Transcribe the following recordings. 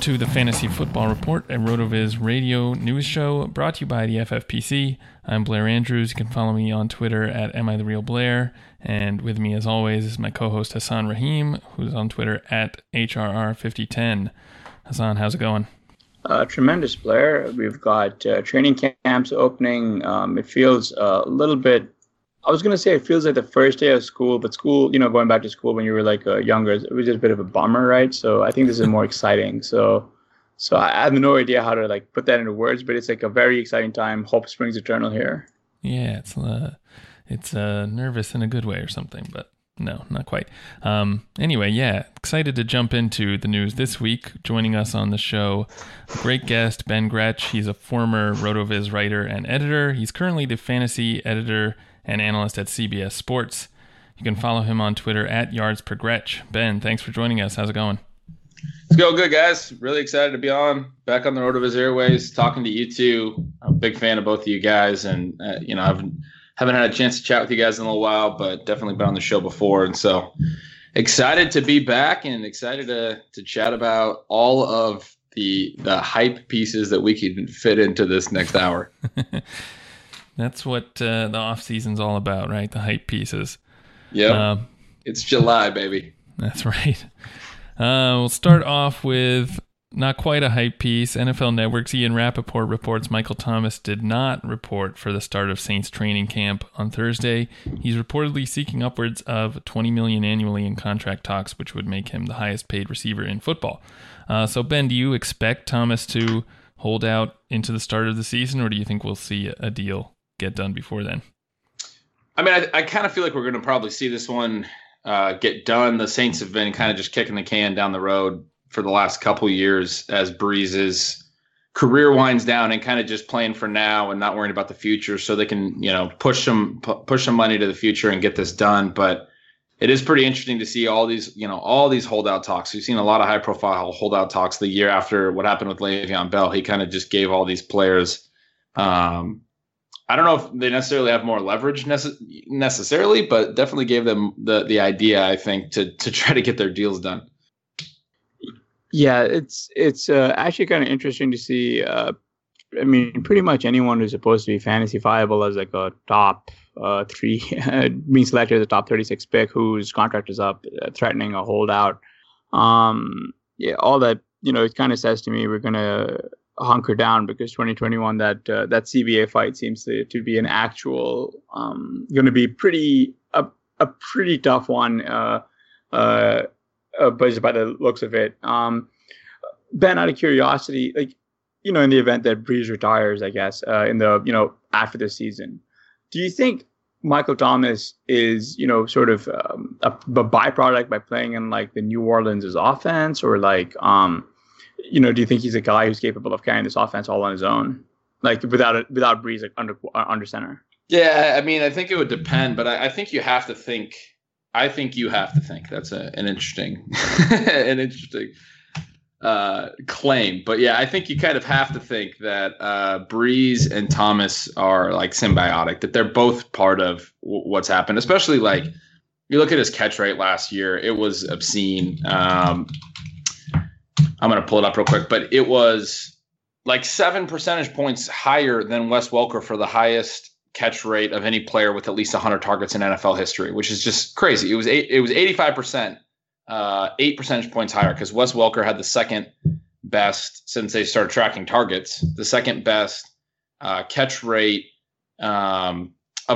To the Fantasy Football Report, a RotoViz radio news show brought to you by the FFPC. I'm Blair Andrews. You can follow me on Twitter at @AmITheRealBlair. And with me, as always, is my co-host Hasan Rahim, who's on Twitter at hrr5010. Hasan, how's it going? Tremendous, Blair. We've got training camps opening. It feels a little bit. I was going to say it feels like the first day of school, but school, you know, going back to school when you were like younger, it was just a bit of a bummer, right? So I think this is more exciting. So I have no idea how to like put that into words, but it's like a very exciting time. Hope springs eternal here. Yeah, it's nervous in a good way or something, but no, not quite. Anyway, yeah, excited to jump into the news this week. Joining us on the show, a great guest, Ben Gretch. He's a former RotoViz writer and editor. He's currently the fantasy editor and analyst at CBS Sports. You can follow him on Twitter at @YardsPerGretch. Ben, thanks for joining us. How's it going? It's going good, guys. Really excited to be on. Back on the road of his airways, talking to you two. I'm a big fan of both of you guys. And, you know, I haven't had a chance to chat with you guys in a little while, but definitely been on the show before. And so excited to be back and excited to chat about all of the hype pieces that we can fit into this next hour. That's what the off-season's all about, right? The hype pieces. Yeah. It's July, baby. That's right. We'll start off with not quite a hype piece. NFL Network's Ian Rappaport reports Michael Thomas did not report for the start of Saints training camp on Thursday. He's reportedly seeking upwards of $20 million annually in contract talks, which would make him the highest-paid receiver in football. So, Ben, do you expect Thomas to hold out into the start of the season, or do you think we'll see a deal get done before then? I mean, I kind of feel like we're going to probably see this one get done. The Saints have been kind of just kicking the can down the road for the last couple years as Breeze's career winds down and kind of just playing for now and not worrying about the future, so they can, you know, push some money to the future and get this done. But it is pretty interesting to see all these holdout talks. We've seen a lot of high profile holdout talks the year after what happened with Le'Veon Bell. He kind of just gave all these players. I don't know if they necessarily have more leverage necessarily, but definitely gave them the idea, I think, to try to get their deals done. Yeah, it's actually kind of interesting to see. I mean, pretty much anyone who's supposed to be fantasy viable as like a top three being selected as a top 36 pick whose contract is up, threatening a holdout. Yeah, all that, you know, it kind of says to me we're going to hunker down because 2021, that CBA fight seems to be an actual going to be a pretty tough one based by the looks of it. Ben, out of curiosity, like, you know, in the event that Brees retires, I guess, in the, you know, after the season, do you think Michael Thomas is, you know, sort of a byproduct by playing in like the New Orleans' offense, or like, you know, do you think he's a guy who's capable of carrying this offense all on his own, like without Brees like under center? Yeah, I mean, I think it would depend, but I think you have to think. I think you have to think. That's an interesting, claim, but yeah, I think you kind of have to think that Breeze and Thomas are like symbiotic, that they're both part of what's happened, especially like you look at his catch rate last year, it was obscene. I'm going to pull it up real quick, but it was like 7 percentage points higher than Wes Welker for the highest catch rate of any player with at least 100 targets in NFL history, which is just crazy. It was 85%. 8 percentage points higher because Wes Welker had the second best since they started tracking targets, the second best catch rate of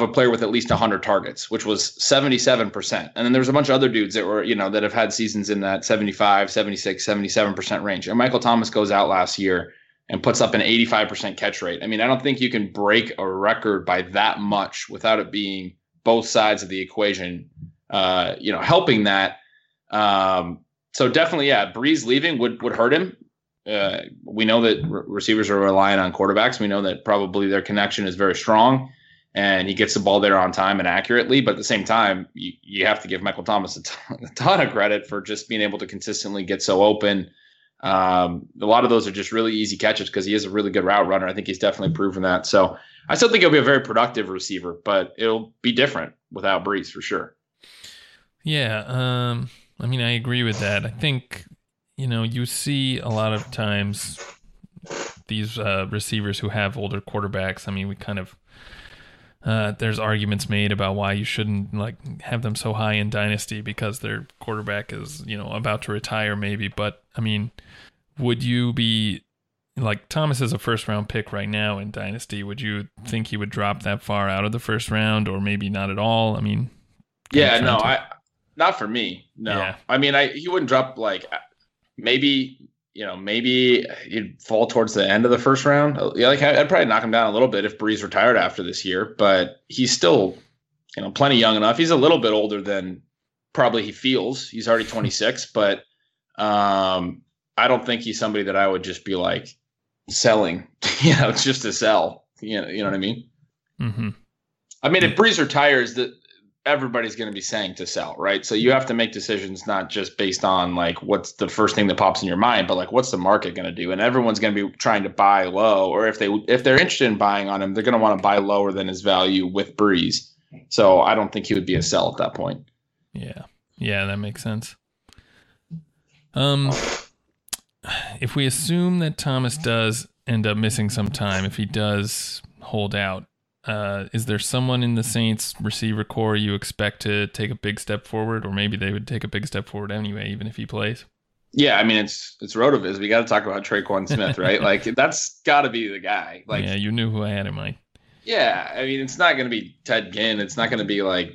a player with at least 100 targets, which was 77%. And then there's a bunch of other dudes that were, you know, that have had seasons in that 75, 76, 77% range. And Michael Thomas goes out last year and puts up an 85% catch rate. I mean, I don't think you can break a record by that much without it being both sides of the equation, you know, helping that. So definitely, yeah, Breeze leaving would hurt him. We know that receivers are relying on quarterbacks. We know that probably their connection is very strong and he gets the ball there on time and accurately. But at the same time, you have to give Michael Thomas a ton of credit for just being able to consistently get so open. A lot of those are just really easy catches because he is a really good route runner. I think he's definitely proven that. So I still think he'll be a very productive receiver, but it'll be different without Breeze for sure. Yeah. I mean, I agree with that. I think, you know, you see a lot of times these receivers who have older quarterbacks. I mean, we kind of there's arguments made about why you shouldn't like have them so high in dynasty because their quarterback is, you know, about to retire maybe. But I mean, would you be like Thomas is a first round pick right now in dynasty? Would you think he would drop that far out of the first round or maybe not at all? I mean, yeah, no, not for me, no. Yeah. I mean, he wouldn't drop like maybe he'd fall towards the end of the first round. Yeah, like I'd probably knock him down a little bit if Breeze retired after this year, but he's still, you know, plenty young enough. He's a little bit older than probably he feels. He's already 26, but I don't think he's somebody that I would just be like selling, you know, just to sell. You know what I mean? Mm-hmm. I mean, if Breeze retires, everybody's going to be saying to sell, right? So you have to make decisions not just based on like what's the first thing that pops in your mind, but like what's the market going to do? And everyone's going to be trying to buy low, or if they're interested in buying on him, they're going to want to buy lower than his value with Breeze. So I don't think he would be a sell at that point. Yeah, that makes sense. If we assume that Thomas does end up missing some time, if he does hold out, is there someone in the Saints receiver core you expect to take a big step forward, or maybe they would take a big step forward anyway, even if he plays? Yeah, I mean, it's RotoViz. We got to talk about Tre'Quan Smith, right? Like, that's got to be the guy. Like, yeah, you knew who I had in mind. Yeah, I mean, it's not going to be Ted Ginn. It's not going to be like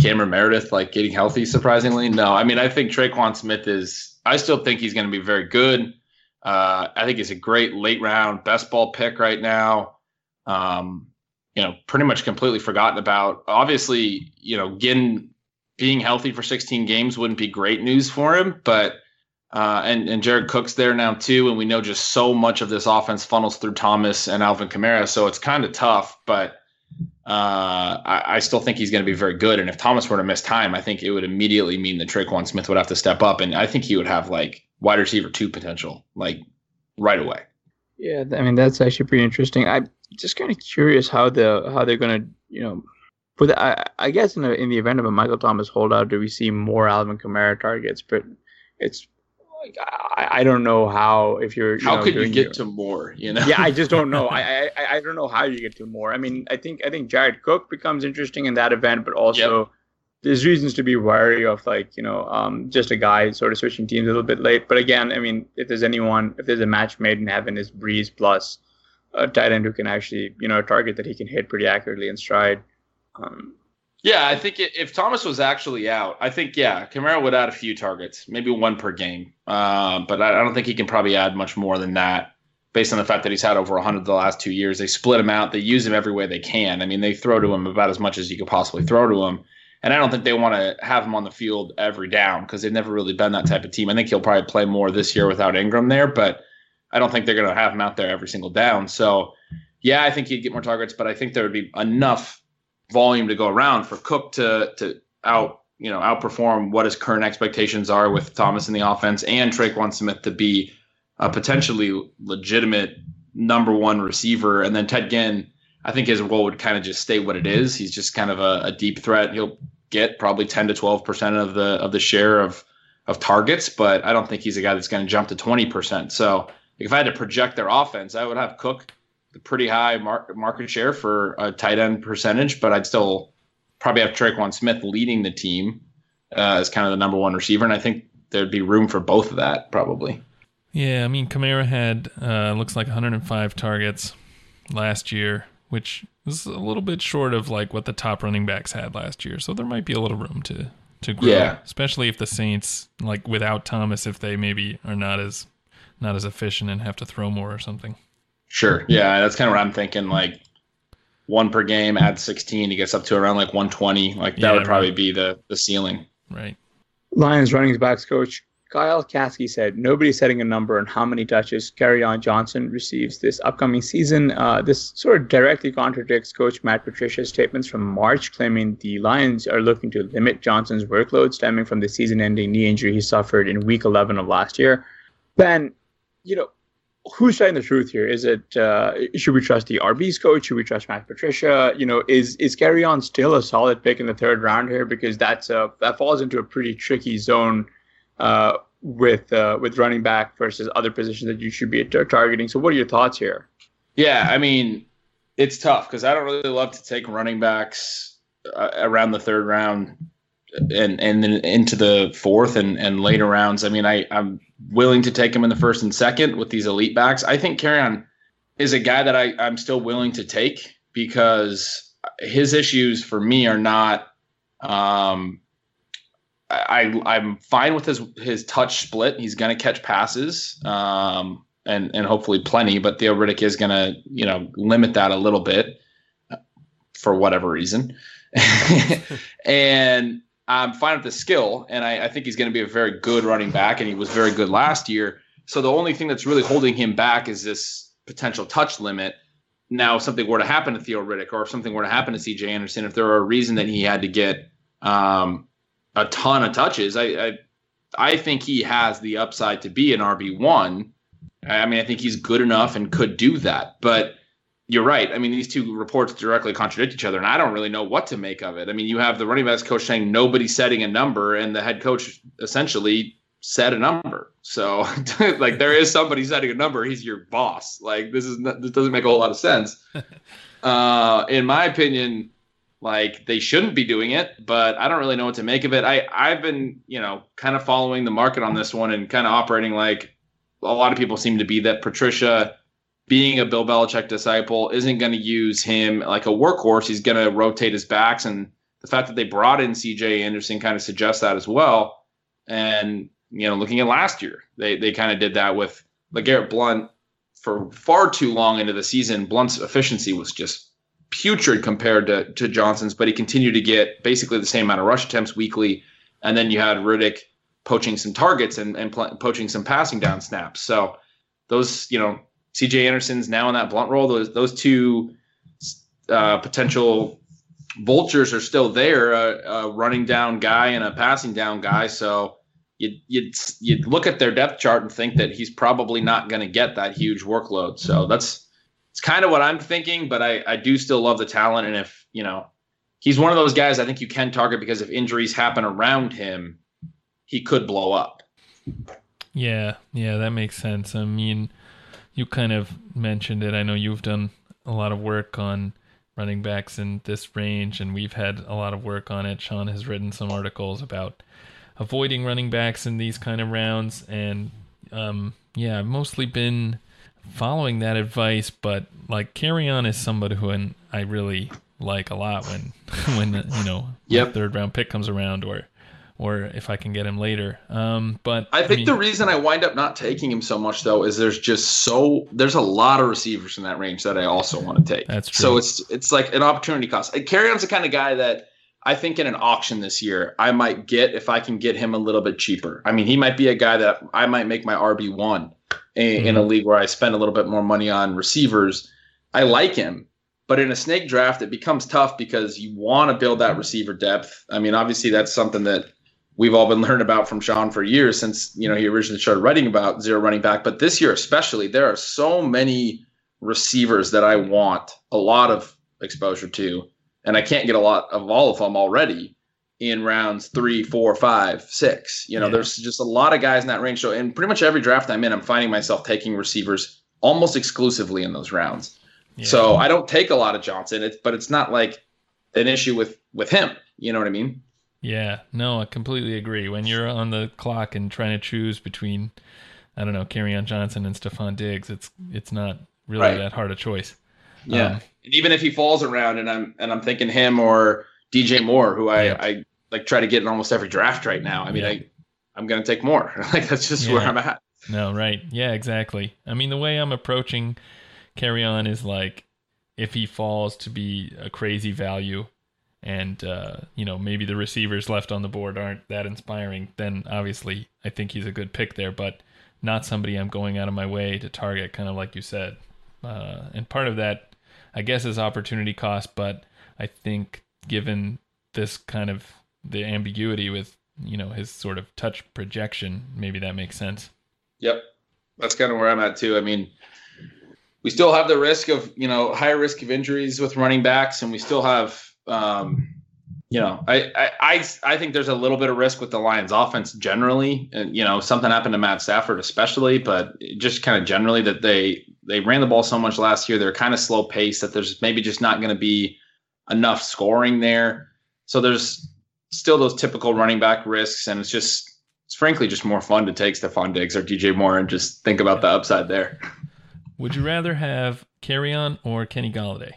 Cameron Meredith, like getting healthy surprisingly. No, I mean, I think Tre'Quan Smith is. I still think he's going to be very good. I think he's a great late round best ball pick right now. You know, pretty much completely forgotten about. Obviously, you know, Ginn being healthy for 16 games wouldn't be great news for him, but and Jared Cook's there now too, and we know just so much of this offense funnels through Thomas and Alvin Kamara, so it's kind of tough, but I still think he's going to be very good, and if Thomas were to miss time, I think it would immediately mean that Tre'Quan Smith would have to step up, and I think he would have, like, wide receiver 2 potential, like, right away. Yeah, I mean, that's actually pretty interesting. I'm just kind of curious how they're gonna, you know, put. I guess in the event of a Michael Thomas holdout, do we see more Alvin Kamara targets? But it's I don't know how, if you're, you how know, could you get to more, you know? Yeah, I just don't know. I don't know how you get to more. I mean, I think Jared Cook becomes interesting in that event, but also there's reasons to be wary of, like, you know, just a guy sort of switching teams a little bit late. But again, I mean, if there's a match made in heaven, is Breeze plus a tight end who can actually, you know, a target that he can hit pretty accurately in stride. Yeah, I think if Thomas was actually out, I think, yeah, Kamara would add a few targets, maybe one per game. But I don't think he can probably add much more than that based on the fact that he's had over 100 the last 2 years. They split him out. They use him every way they can. I mean, they throw to him about as much as you could possibly throw to him. And I don't think they want to have him on the field every down because they've never really been that type of team. I think he'll probably play more this year without Ingram there, but I don't think they're going to have him out there every single down. So, yeah, I think he'd get more targets, but I think there would be enough volume to go around for Cook to outperform what his current expectations are with Thomas in the offense and Traquan Smith to be a potentially legitimate number one receiver. And then Ted Ginn, I think his role would kind of just stay what it is. He's just kind of a deep threat. He'll get probably 10 to 12% of the share of targets, but I don't think he's a guy that's going to jump to 20%. So if I had to project their offense, I would have Cook pretty high market share for a tight end percentage, but I'd still probably have Traquan Smith leading the team as kind of the number one receiver, and I think there'd be room for both of that probably. Yeah, I mean, Kamara had looks like 105 targets last year, which was a little bit short of like what the top running backs had last year, so there might be a little room to grow, especially if the Saints, like without Thomas, if they maybe are not as efficient and have to throw more or something. Sure. Yeah, that's kind of what I'm thinking. Like one per game, add 16, he gets up to around like 120. Like that would probably be the ceiling. Right. Lions running backs coach Kyle Kasky said, nobody's setting a number on how many touches Kerryon Johnson receives this upcoming season. This sort of directly contradicts Coach Matt Patricia's statements from March, claiming the Lions are looking to limit Johnson's workload stemming from the season-ending knee injury he suffered in week 11 of last year. Ben, you know, who's saying the truth here? Is it should we trust the RB's coach? Should we trust Matt Patricia? You know, is Kerryon still a solid pick in the third round here? Because that falls into a pretty tricky zone with running back versus other positions that you should be targeting. So what are your thoughts here? Yeah, I mean, it's tough because I don't really love to take running backs around the third round and then into the fourth and later rounds. I mean, I'm willing to take him in the first and second with these elite backs. I think Kerryon is a guy that I'm still willing to take because his issues for me are not I'm fine with his touch split. He's going to catch passes and hopefully plenty, but Theo Riddick is going to, you know, limit that a little bit for whatever reason. And I'm fine with the skill, and I think he's going to be a very good running back, and he was very good last year. So the only thing that's really holding him back is this potential touch limit. Now, if something were to happen to Theo Riddick or if something were to happen to C.J. Anderson, if there were a reason that he had to get a ton of touches, I think he has the upside to be an RB1. I mean, I think he's good enough and could do that, but you're right. I mean, these two reports directly contradict each other, and I don't really know what to make of it. I mean, you have the running backs coach saying nobody's setting a number, and the head coach essentially set a number. So, like, there is somebody setting a number. He's your boss. Like, this doesn't make a whole lot of sense. In my opinion, like, they shouldn't be doing it, but I don't really know what to make of it. I've been, you know, kind of following the market on this one and kind of operating like a lot of people seem to be, that Patricia, being a Bill Belichick disciple, isn't going to use him like a workhorse. He's going to rotate his backs. And the fact that they brought in C.J. Anderson kind of suggests that as well. And, you know, looking at last year, they kind of did that with LeGarrette Blount for far too long into the season. Blount's efficiency was just putrid compared to Johnson's, but he continued to get basically the same amount of rush attempts weekly. And then you had Riddick poaching some targets and poaching some passing down snaps. So those, you know, C.J. Anderson's now in that Blount role. Those two potential vultures are still there, a running down guy and a passing down guy. So you'd look at their depth chart and think that he's probably not going to get that huge workload. So it's kind of what I'm thinking, but I do still love the talent. And if, you know, he's one of those guys I think you can target because if injuries happen around him, he could blow up. Yeah, that makes sense. I mean, you kind of mentioned it. I know you've done a lot of work on running backs in this range, and we've had a lot of work on it. Sean has written some articles about avoiding running backs in these kind of rounds, and I've mostly been following that advice, but like Kerryon is somebody who I really like a lot when the third round pick comes around or if I can get him later. But I think the reason I wind up not taking him so much though is there's a lot of receivers in that range that I also want to take. That's true. So it's like an opportunity cost. Kerryon's the kind of guy that I think in an auction this year I might get if I can get him a little bit cheaper. I mean, he might be a guy that I might make my RB1 in a league where I spend a little bit more money on receivers. I like him. But in a snake draft, it becomes tough because you want to build that receiver depth. I mean, obviously, that's something that we've all been learning about from Sean for years since he originally started writing about zero running back. But this year especially, there are so many receivers that I want a lot of exposure to, and I can't get a lot of all of them already in rounds 3, 4, 5, 6. There's just a lot of guys in that range. So in pretty much every draft I'm in, I'm finding myself taking receivers almost exclusively in those rounds. Yeah. So I don't take a lot of Johnson, but it's not like an issue with him. You know what I mean? Yeah, no, I completely agree. When you're on the clock and trying to choose between, I don't know, Kerryon Johnson and Stephon Diggs, it's not really that hard a choice. Yeah, and even if he falls around and I'm thinking him or DJ Moore, who I like try to get in almost every draft right now. I mean, I'm going to take Moore. Like that's just where I'm at. No, right? Yeah, exactly. I mean, the way I'm approaching Kerryon is like if he falls to be a crazy value and, maybe the receivers left on the board aren't that inspiring, then obviously I think he's a good pick there, but not somebody I'm going out of my way to target, kind of like you said. And part of that, I guess, is opportunity cost, but I think given this kind of the ambiguity with, his sort of touch projection, maybe that makes sense. Yep. That's kind of where I'm at too. I mean, we still have the risk of, higher risk of injuries with running backs. And we still have, I think there's a little bit of risk with the Lions offense generally. And, something happened to Matt Stafford especially, but just kind of generally that they ran the ball so much last year. They're kind of slow paced that there's maybe just not going to be enough scoring there. So there's still those typical running back risks. And it's frankly just more fun to take Stephon Diggs or DJ Moore and just think about the upside there. Would you rather have Kerryon or Kenny Golladay?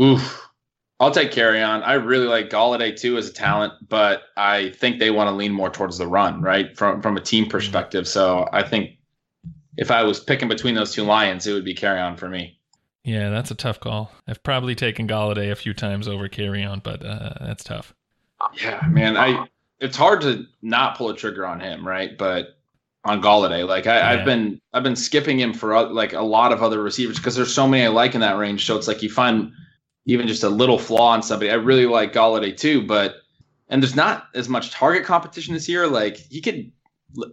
Oof. I'll take Kerryon. I really like Golladay too as a talent, but I think they want to lean more towards the run, right? From a team perspective. So I think if I was picking between those two Lions, it would be Kerryon for me. Yeah, that's a tough call. I've probably taken Golladay a few times over Kerryon, but that's tough. Yeah, man. It's hard to not pull a trigger on him, right? But on Golladay, like I've been skipping him for like a lot of other receivers because there's so many I like in that range. So it's like you find even just a little flaw in somebody. I really like Golladay too, but there's not as much target competition this year. Like he could,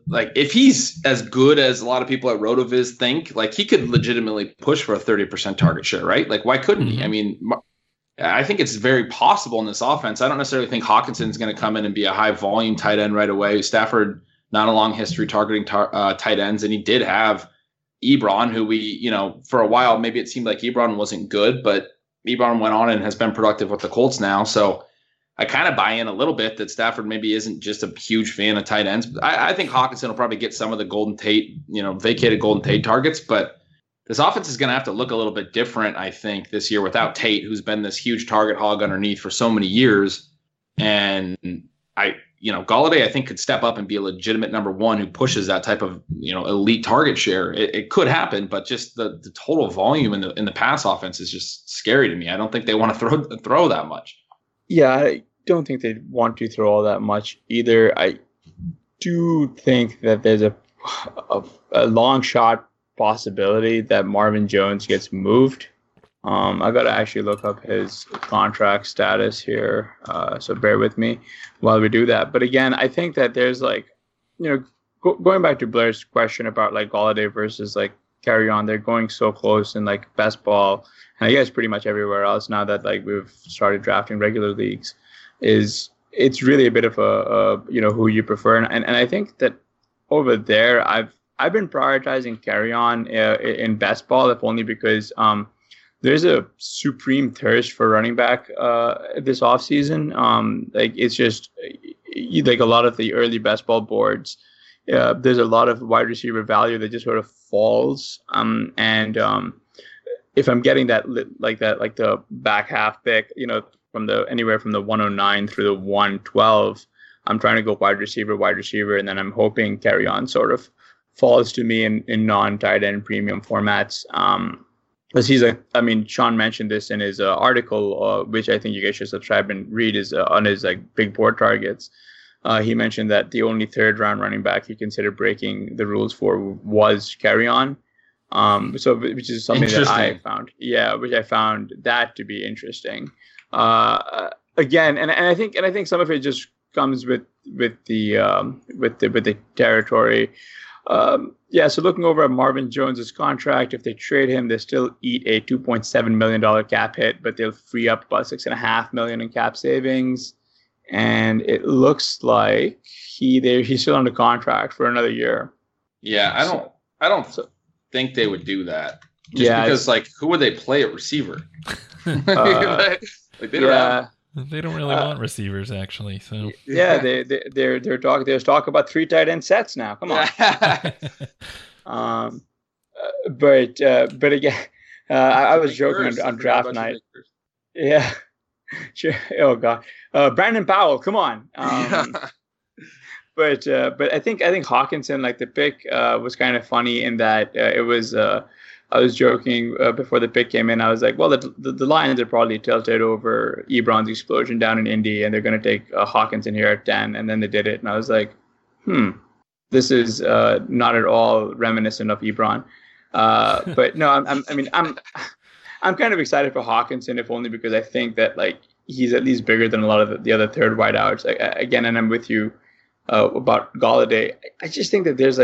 like if he's as good as a lot of people at RotoViz think, like he could legitimately push for a 30% target share, right? Like why couldn't he? I mean, I think it's very possible in this offense. I don't necessarily think Hawkinson's going to come in and be a high volume tight end right away. Stafford, not a long history targeting tight ends. And he did have Ebron, who we, for a while, maybe it seemed like Ebron wasn't good, but Ebron went on and has been productive with the Colts now. So I kind of buy in a little bit that Stafford maybe isn't just a huge fan of tight ends. But I think Hawkinson will probably get some of the Golden Tate, vacated Golden Tate targets. But this offense is going to have to look a little bit different, I think, this year without Tate, who's been this huge target hog underneath for so many years. And Golladay, I think, could step up and be a legitimate number one who pushes that type of, elite target share. It could happen, but just the total volume in the pass offense is just scary to me. I don't think they want to throw that much. Yeah, I don't think they'd want to throw all that much either. I do think that there's a long shot possibility that Marvin Jones gets moved. I got to actually look up his contract status here, so bear with me while we do that. But again, I think that there's going back to Blair's question about like Golladay versus like Kerryon, they're going so close in like best ball, and I guess pretty much everywhere else now that like we've started drafting regular leagues, it's really a bit of a who you prefer, and I think that over there, I've been prioritizing Kerryon in best ball, if only because there's a supreme thirst for running back this offseason. It's just like a lot of the early best ball boards. There's a lot of wide receiver value that just sort of falls. If I'm getting that the back half pick, from anywhere from the 109 through the 112, I'm trying to go wide receiver, and then I'm hoping Kerryon sort of falls to me in non-tight end premium formats. Because Sean mentioned this in his article, which I think you guys should subscribe and read, is on his big board targets. He mentioned that the only third round running back he considered breaking the rules for was Kerryon. Which is something that I found. Yeah, which I found that to be interesting. Again, and I think some of it just comes with the territory. So looking over at Marvin Jones's contract, if they trade him, they still eat a $2.7 million cap hit, but they'll free up about $6.5 million in cap savings. And it looks like he's still under contract for another year. Yeah, I don't think they would do that. Because who would they play at receiver? They don't really want receivers, actually. So there's talk about 3 tight end sets now. Come on. But again, I was joking on draft night. Yeah, sure. Oh god, Brandon Powell, come on. But I think Hawkinson, the pick was kind of funny in that it was. I was joking before the pick came in. I was like, well, the Lions are probably tilted over Ebron's explosion down in Indy, and they're going to take Hawkinson here at 10, and then they did it. And I was like, this is not at all reminiscent of Ebron. But no, I'm kind of excited for Hawkinson, if only because I think that he's at least bigger than a lot of the other third wideouts. Again, and I'm with you about Golladay. I just think that there's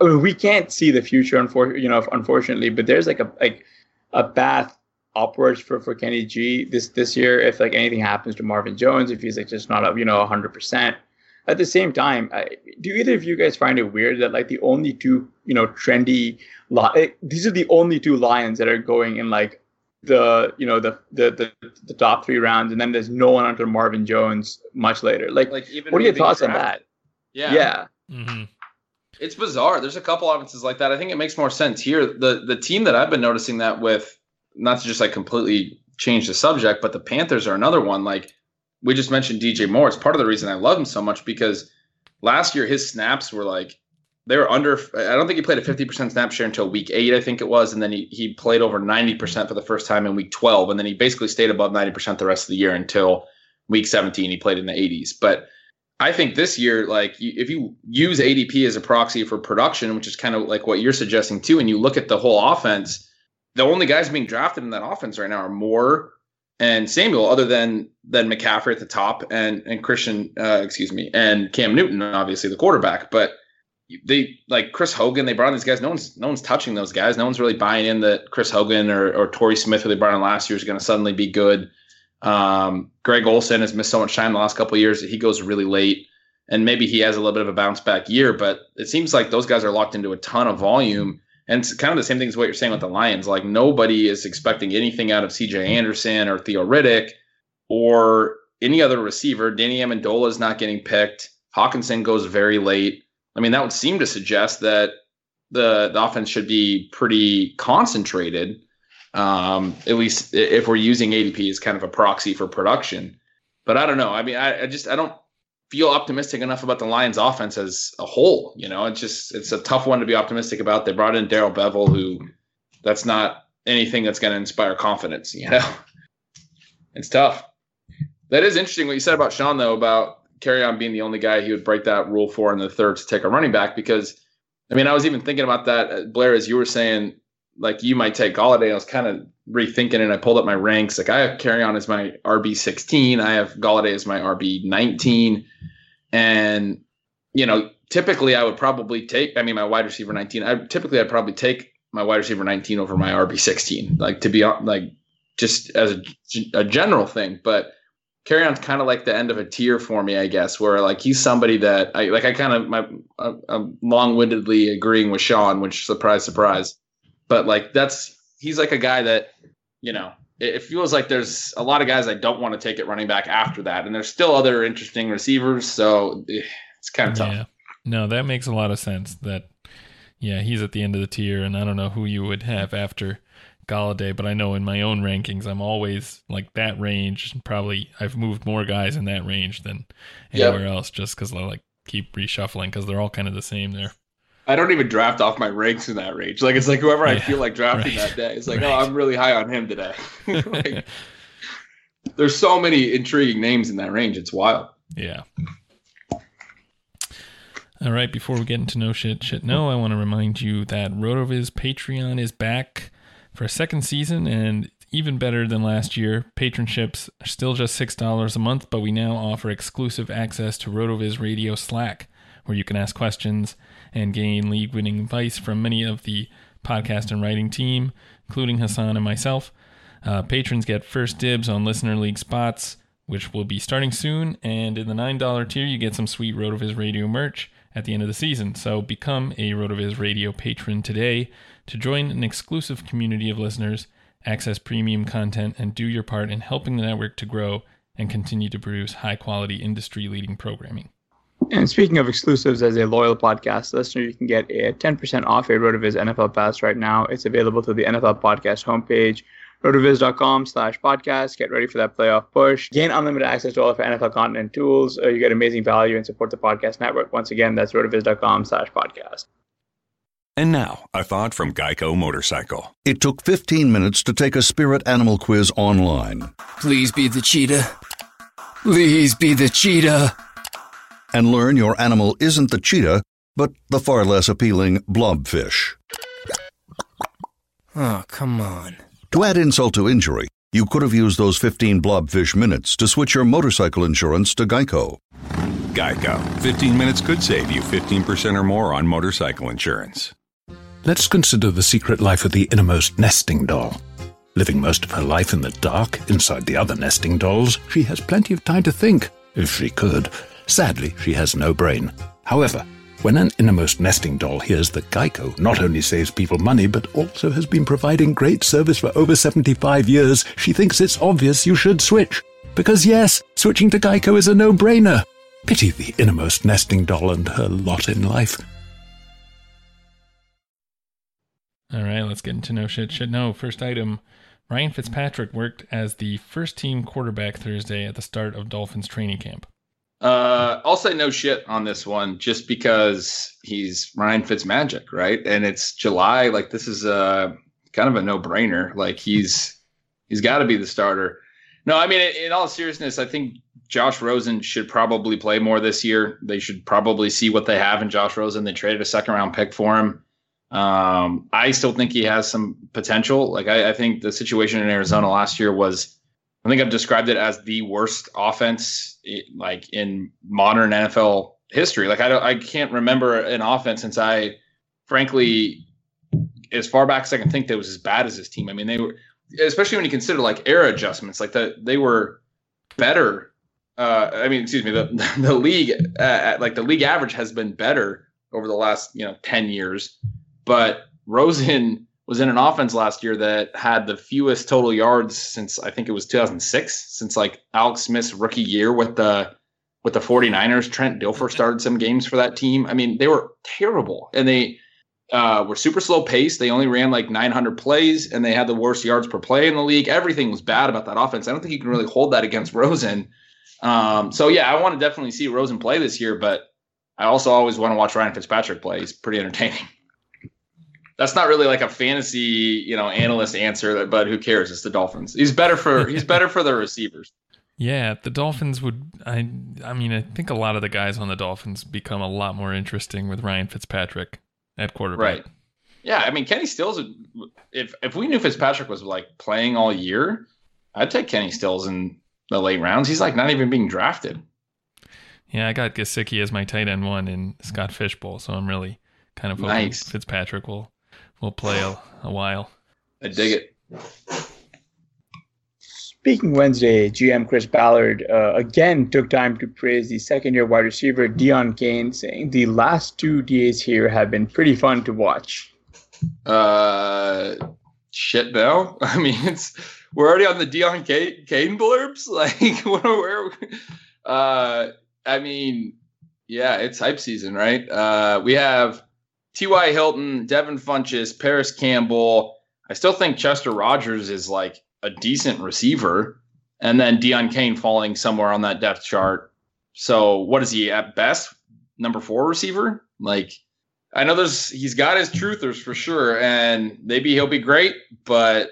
we can't see the future, unfortunately, but there's a path upwards for Kenny G this year. If anything happens to Marvin Jones, if he's just not up, 100%. At the same time, do either of you guys find it weird that the only two trendy these are the only two Lions that are going in the top 3 rounds, and then there's no one until Marvin Jones much later. Even what are your thoughts on that? Yeah. Mm-hmm. It's bizarre. There's a couple offenses like that. I think it makes more sense here. The team that I've been noticing that with, not to just completely change the subject, but the Panthers are another one. We just mentioned DJ Moore. It's part of the reason I love him so much, because last year his snaps were they were under. I don't think he played a 50% snap share until week 8, I think it was, and then he played over 90% for the first time in week 12, and then he basically stayed above 90% the rest of the year until week 17. He played in the 80s, but. I think this year, if you use ADP as a proxy for production, which is kind of what you're suggesting too, and you look at the whole offense, the only guys being drafted in that offense right now are Moore and Samuel, other than McCaffrey at the top and Christian, and Cam Newton, obviously the quarterback. But they Chris Hogan, they brought in these guys. No one's touching those guys. No one's really buying in that Chris Hogan or Torrey Smith, who they brought in last year, is going to suddenly be good. Greg Olsen has missed so much time the last couple of years that he goes really late, and maybe he has a little bit of a bounce back year, but it seems those guys are locked into a ton of volume. And it's kind of the same thing as what you're saying with the Lions. Nobody is expecting anything out of CJ Anderson or Theo Riddick or any other receiver. Danny Amendola is not getting picked. Hawkinson goes very late. That would seem to suggest that the offense should be pretty concentrated. At least if we're using ADP as kind of a proxy for production. But I don't know. I don't feel optimistic enough about the Lions offense as a whole. It's a tough one to be optimistic about. They brought in Darrell Bevell, who that's not anything that's going to inspire confidence. It's tough. That is interesting what you said about Sean, though, about Kerryon being the only guy he would break that rule for in the third to take a running back, because I was even thinking about that, Blair, as you were saying, you might take Golladay. I was kind of rethinking it, and I pulled up my ranks. I have Kerryon as my RB16. I have Golladay as my RB19. And, typically I would probably take, my wide receiver 19. I'd probably take my wide receiver 19 over my RB16, just as a general thing. But Kerryon's kind of like the end of a tier for me, I guess, where like he's somebody that I'm long-windedly agreeing with Sean, which surprise, surprise. But like he's like a guy that, you know, it feels like there's a lot of guys I don't want to take at running back after that. And there's still other interesting receivers. So it's kind of tough. Yeah. No, that makes a lot of sense that, yeah, he's at the end of the tier and I don't know who you would have after Galladay, but I know in my own rankings, I'm always like that range. Probably I've moved more guys in that range than anywhere else just because I like keep reshuffling because they're all kind of the same there. I don't even draft off my ranks in that range. Like, it's like whoever I feel like drafting that day. It's like, oh, I'm really high on him today. Like, there's so many intriguing names in that range. It's wild. Yeah. All right. Before we get into no shit, no, I want to remind you that RotoViz Patreon is back for a second season and even better than last year. Patronships are still just $6 a month, but we now offer exclusive access to RotoViz Radio Slack, where you can ask questions and gain league-winning advice from many of the podcast and writing team, including Hasan and myself. Patrons get first dibs on listener league spots, which will be starting soon. And in the $9 tier, you get some sweet RotoViz Radio merch at the end of the season. So become a RotoViz Radio patron today to join an exclusive community of listeners, access premium content, and do your part in helping the network to grow and continue to produce high-quality, industry-leading programming. And speaking of exclusives, as a loyal podcast listener, you can get a 10% off a RotoViz NFL Pass right now. It's available through the NFL Podcast homepage, rotoviz.com/podcast. Get ready for that playoff push. Gain unlimited access to all of our NFL content and tools. You get amazing value and support the podcast network. Once again, that's rotoviz.com/podcast. And now, a thought from Geico Motorcycle. It took 15 minutes to take a spirit animal quiz online. Please be the cheetah. Please be the cheetah. And learn your animal isn't the cheetah, but the far less appealing blobfish. Oh, come on. To add insult to injury, you could have used those 15 blobfish minutes to switch your motorcycle insurance to Geico. Geico. 15 minutes could save you 15% or more on motorcycle insurance. Let's consider the secret life of the innermost nesting doll. Living most of her life in the dark, inside the other nesting dolls, she has plenty of time to think, if she could. Sadly, she has no brain. However, when an innermost nesting doll hears that Geico not only saves people money, but also has been providing great service for over 75 years, she thinks it's obvious you should switch. Because yes, switching to Geico is a no-brainer. Pity the innermost nesting doll and her lot in life. All right, let's get into no shit. Shit, no. First item. Ryan Fitzpatrick worked as the first-team quarterback Thursday at the start of Dolphins training camp. I'll say no shit on this one just because he's Ryan Fitzmagic, right? And it's July. Like, this is kind of a no-brainer. Like, he's got to be the starter. No, I mean, in all seriousness, I think Josh Rosen should probably play more this year. They should probably see what they have in Josh Rosen. They traded a second-round pick for him. I still think he has some potential. Like, I think the situation in Arizona last year was, I think I've described it as the worst offense like in modern NFL history. Like I can't remember an offense since I, frankly, as far back as I can think, that was as bad as this team. I mean, they were, especially when you consider like era adjustments, like they were better. The league, like the league average has been better over the last 10 years, but Rosen was in an offense last year that had the fewest total yards since I think it was 2006, since like Alex Smith's rookie year with the 49ers. Trent Dilfer started some games for that team. I mean, they were terrible and they were super slow paced. They only ran like 900 plays and they had the worst yards per play in the league. Everything was bad about that offense. I don't think you can really hold that against Rosen. So yeah, I want to definitely see Rosen play this year, but I also always want to watch Ryan Fitzpatrick play. He's pretty entertaining. That's not really like a fantasy, analyst answer, but who cares? It's the Dolphins. He's better for the receivers. Yeah, the Dolphins would. I mean, I think a lot of the guys on the Dolphins become a lot more interesting with Ryan Fitzpatrick at quarterback. Right. Yeah, I mean, Kenny Stills. If we knew Fitzpatrick was like playing all year, I'd take Kenny Stills in the late rounds. He's like not even being drafted. Yeah, I got Gesicki as my tight end one in Scott Fishbowl, so I'm really kind of hoping Fitzpatrick will. We'll play a while. I dig it. Speaking Wednesday, GM Chris Ballard again took time to praise the second-year wide receiver Deion Kane, saying the last two DAs here have been pretty fun to watch. Shit, no. I mean, we're already on the Deion Kane blurbs. Like, where? I mean, yeah, it's hype season, right? We have T.Y. Hilton, Devin Funchess, Paris Campbell. I still think Chester Rogers is like a decent receiver, and then Deion Kane falling somewhere on that depth chart. So what is he at best? Number 4 receiver? Like, I know he's got his truthers for sure, and maybe he'll be great, but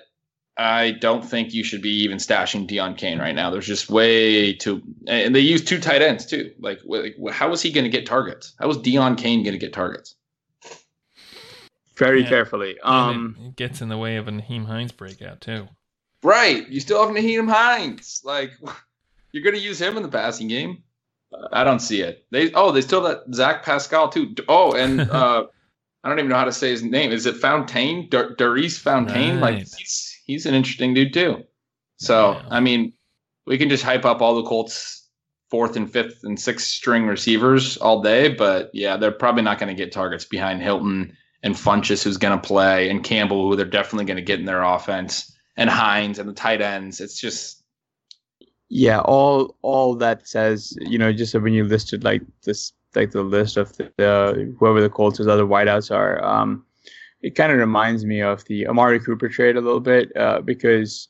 I don't think you should be even stashing Deion Kane right now. There's just way too, and they use 2 tight ends too. Like how is he going to get targets? How is Deion Kane going to get targets? Very carefully. It gets in the way of a Nyheim Hines breakout too. Right. You still have Nyheim Hines. Like, you're going to use him in the passing game. I don't see it. They still have that Zach Pascal too. Oh, and I don't even know how to say his name. Is it Fontaine? Darius Fontaine? Right. Like, he's an interesting dude too. So, yeah. I mean, we can just hype up all the Colts 4th and 5th and 6th string receivers all day. But yeah, they're probably not going to get targets behind Hilton and Funchess, who's going to play, and Campbell, who they're definitely going to get in their offense, and Hines and the tight ends. It's just, yeah, all that says, you know, just when you listed like this, like the list of the whoever the Colts' other wideouts are, it kind of reminds me of the Amari Cooper trade a little bit, because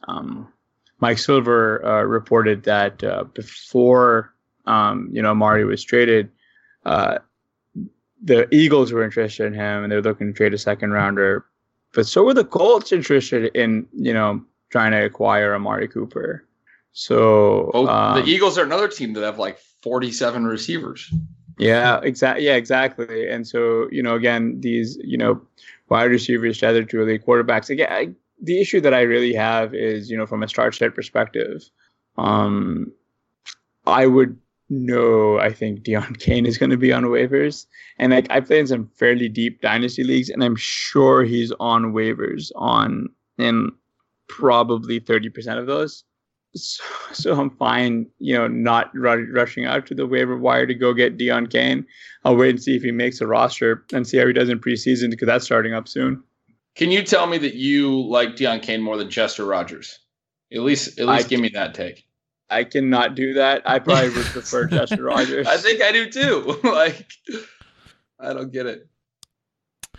Mike Silver reported that before Amari was traded, the Eagles were interested in him, and they were looking to trade a second rounder. But so were the Colts interested in, trying to acquire Amari Cooper. So the Eagles are another team that have like 47 receivers. Yeah, exactly. Yeah, exactly. And so, again, these, wide receivers tethered to elite quarterbacks. Again, the issue that I really have is, from a start set perspective, I think Deion Kane is going to be on waivers. And I play in some fairly deep dynasty leagues, and I'm sure he's on waivers in probably 30% of those. So I'm fine, not rushing out to the waiver wire to go get Deion Kane. I'll wait and see if he makes a roster and see how he does in preseason, because that's starting up soon. Can you tell me that you like Deion Kane more than Chester Rogers? At least give me that take. I cannot do that. I probably would prefer Chester Rogers. I think I do too. I don't get it.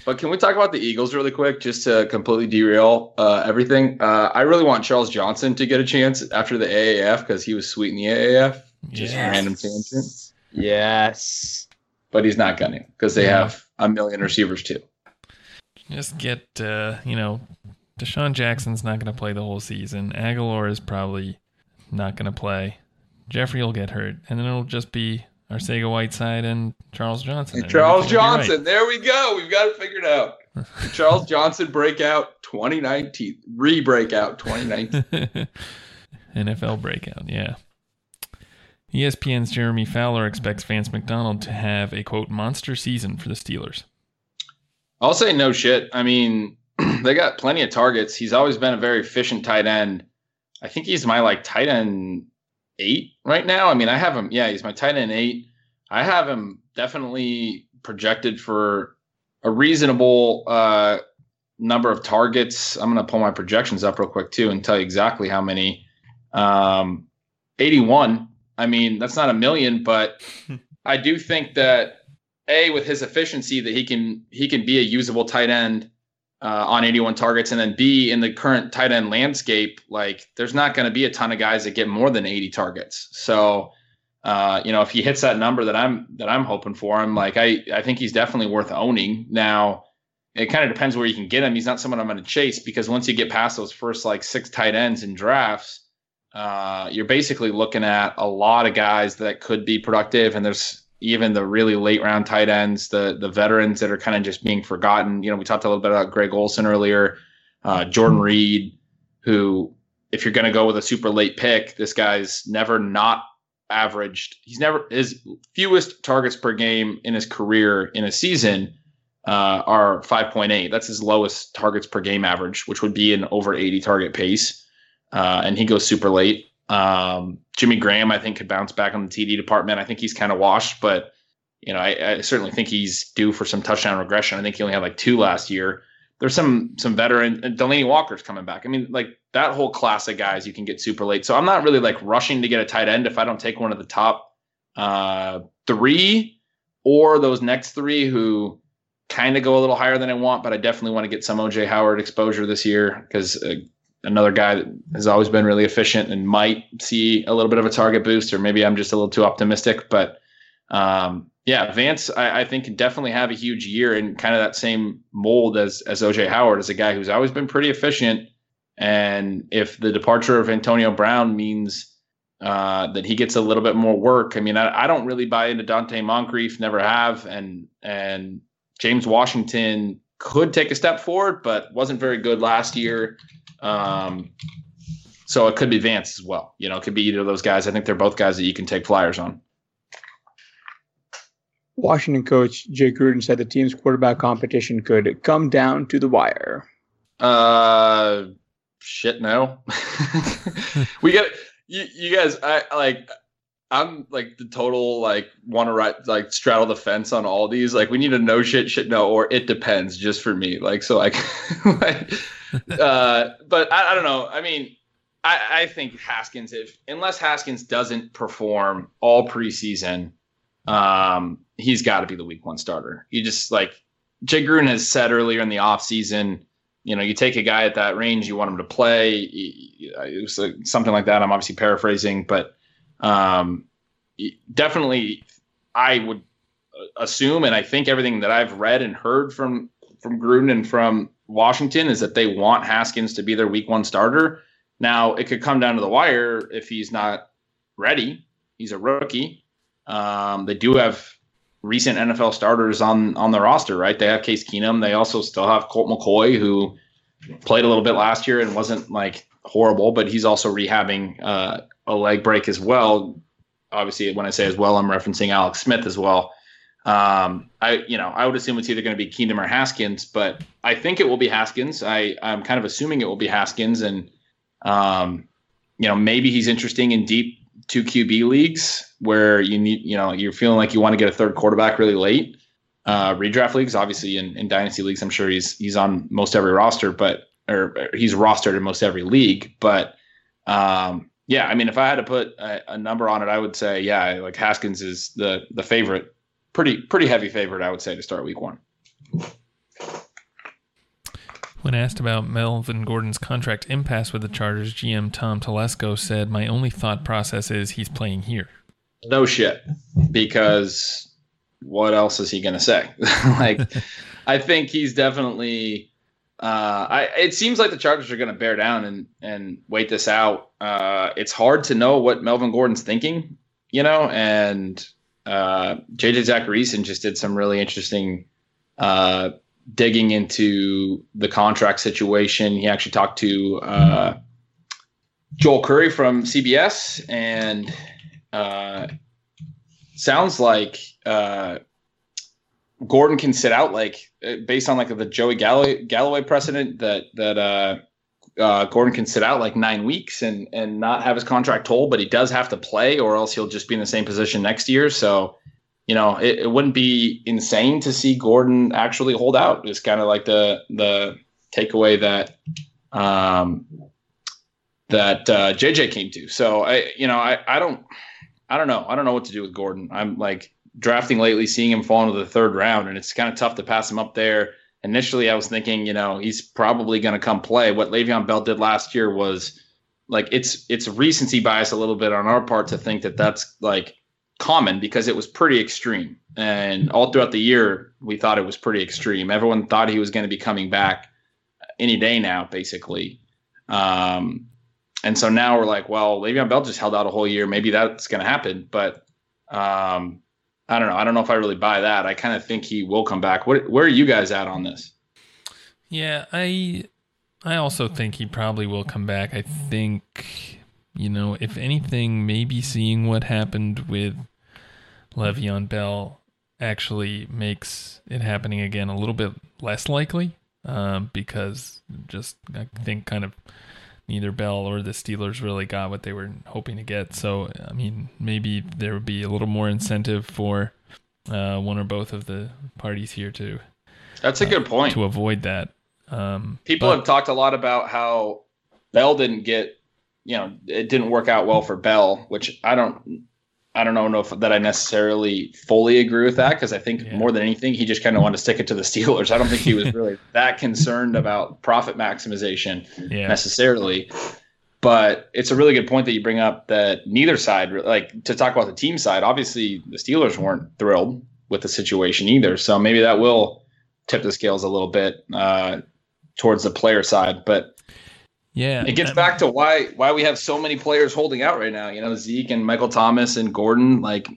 But can we talk about the Eagles really quick, just to completely derail everything? I really want Charles Johnson to get a chance after the AAF, because he was sweet in the AAF. Just random tangent. Yes. But he's not gunning, because they have a million receivers too. Just get, Deshaun Jackson's not going to play the whole season. Aguilar is probably not going to play. Jeffrey will get hurt, and then it'll just be Arcega Whiteside and Charles Johnson. And Charles Johnson, right. There we go. We've got it figured out. Charles Johnson breakout 2019, re-breakout 2019. NFL breakout, yeah. ESPN's Jeremy Fowler expects Vance McDonald to have a, quote, monster season for the Steelers. I'll say no shit. I mean, they got plenty of targets. He's always been a very efficient tight end. I think he's my tight end 8 right now. I mean, I have him. Yeah, he's my tight end 8. I have him definitely projected for a reasonable number of targets. I'm going to pull my projections up real quick too and tell you exactly how many. 81. I mean, that's not a million, but I do think that with his efficiency that he can be a usable tight end on 81 targets, and then B, in the current tight end landscape, there's not going to be a ton of guys that get more than 80 targets. So, if he hits that number that I'm hoping for, I'm I think he's definitely worth owning. Now, it kind of depends where you can get him. He's not someone I'm going to chase, because once you get past those first 6 tight ends in drafts, you're basically looking at a lot of guys that could be productive. And there's even the really late round tight ends, the veterans that are kind of just being forgotten. We talked a little bit about Greg Olsen earlier, Jordan Reed, who, if you're going to go with a super late pick, this guy's never not averaged. He's never, his fewest targets per game in his career in a season are 5.8. That's his lowest targets per game average, which would be an over 80 target pace. and he goes super late. Jimmy Graham, I think, could bounce back on the TD department. I think he's kind of washed, but you know, I certainly think he's due for some touchdown regression. I think he only had like two last year. There's some veteran, and Delaney Walker's coming back. I mean, like that whole class of guys you can get super late. So I'm not really like rushing to get a tight end if I don't take one of the top three or those next three who kind of go a little higher than I want, but I definitely want to get some O.J. Howard exposure this year because another guy that has always been really efficient and might see a little bit of a target boost, or maybe I'm just a little too optimistic. But yeah, Vance, I think, can definitely have a huge year in kind of that same mold as O.J. Howard, as a guy who's always been pretty efficient. And if the departure of Antonio Brown means that he gets a little bit more work, I mean, I don't really buy into Dante Moncrief, never have, and James Washington could take a step forward, but wasn't very good last year. So it could be Vance as well. You know, it could be either of those guys. I think they're both guys that you can take flyers on. Washington coach Jay Gruden said the team's quarterback competition could come down to the wire. Shit, no. We get you guys. I'm like the total want to straddle the fence on all these. Like, we need a no shit no, or it depends just for me. But I don't know. I mean, I think Haskins, unless Haskins doesn't perform all preseason, he's got to be the week one starter. You just Jay Gruden has said earlier in the offseason, you know, you take a guy at that range, you want him to play. It was something like that. I'm obviously paraphrasing, but definitely I would assume, and I think everything that I've read and heard from Gruden and from Washington is that they want Haskins to be their week one starter. Now, it could come down to the wire if he's not ready. He's a rookie. They do have recent NFL starters on the roster, right? They have Case Keenum. They also still have Colt McCoy, who played a little bit last year and wasn't horrible, but he's also rehabbing a leg break as well. Obviously, when I say as well, I'm referencing Alex Smith as well. I would assume it's either going to be Keenum or Haskins, but I think it will be Haskins. I'm kind of assuming it will be Haskins, and maybe he's interesting in deep 2 QB leagues where you need, you're feeling like you want to get a third quarterback really late. Redraft leagues, obviously, in dynasty leagues, I'm sure he's on most every roster, or he's rostered in most every league. But yeah, I mean, if I had to put a number on it, I would say, yeah, Haskins is the favorite, pretty heavy favorite, I would say, to start week one. When asked about Melvin Gordon's contract impasse with the Chargers, GM Tom Telesco said, "My only thought process is he's playing here." No shit, because what else is he going to say? I think he's definitely. It seems like the Chargers are going to bear down and wait this out. It's hard to know what Melvin Gordon's thinking, And JJ Zacharyson just did some really interesting. Digging into the contract situation. He actually talked to Joel Curry from CBS, and sounds like Gordon can sit out, based on the Joey Galloway precedent, that Gordon can sit out 9 weeks and not have his contract told, but he does have to play, or else he'll just be in the same position next year. So it wouldn't be insane to see Gordon actually hold out. It's kind of the takeaway that that JJ came to. So I don't know. I don't know what to do with Gordon. I'm drafting lately, seeing him fall into the third round, and it's kind of tough to pass him up there. Initially, I was thinking, he's probably going to come play. What Le'Veon Bell did last year was it's recency bias a little bit on our part to think that that's common, because it was pretty extreme, and all throughout the year we thought it was pretty extreme. Everyone thought he was going to be coming back any day now, basically, and so now we're well, Le'Veon Bell just held out a whole year, maybe that's going to happen. But I don't know if I really buy that. I kind of think he will come back. Where are you guys at on this? Yeah, I also think he probably will come back. I think, if anything, maybe seeing what happened with Le'Veon Bell actually makes it happening again a little bit less likely, because I think kind of neither Bell or the Steelers really got what they were hoping to get. So, I mean, maybe there would be a little more incentive for one or both of the parties here to. That's a good point. To avoid that. People have talked a lot about how Bell didn't get, you know, it didn't work out well for Bell, which I don't know if that I necessarily fully agree with that, because I think more than anything, he just kind of wanted to stick it to the Steelers. I don't think he was really that concerned about profit maximization necessarily. But it's a really good point that you bring up that neither side, like to talk about the team side, obviously the Steelers weren't thrilled with the situation either. So maybe that will tip the scales a little bit towards the player side. But yeah, it gets back to why we have so many players holding out right now. You know, Zeke and Michael Thomas and Gordon, like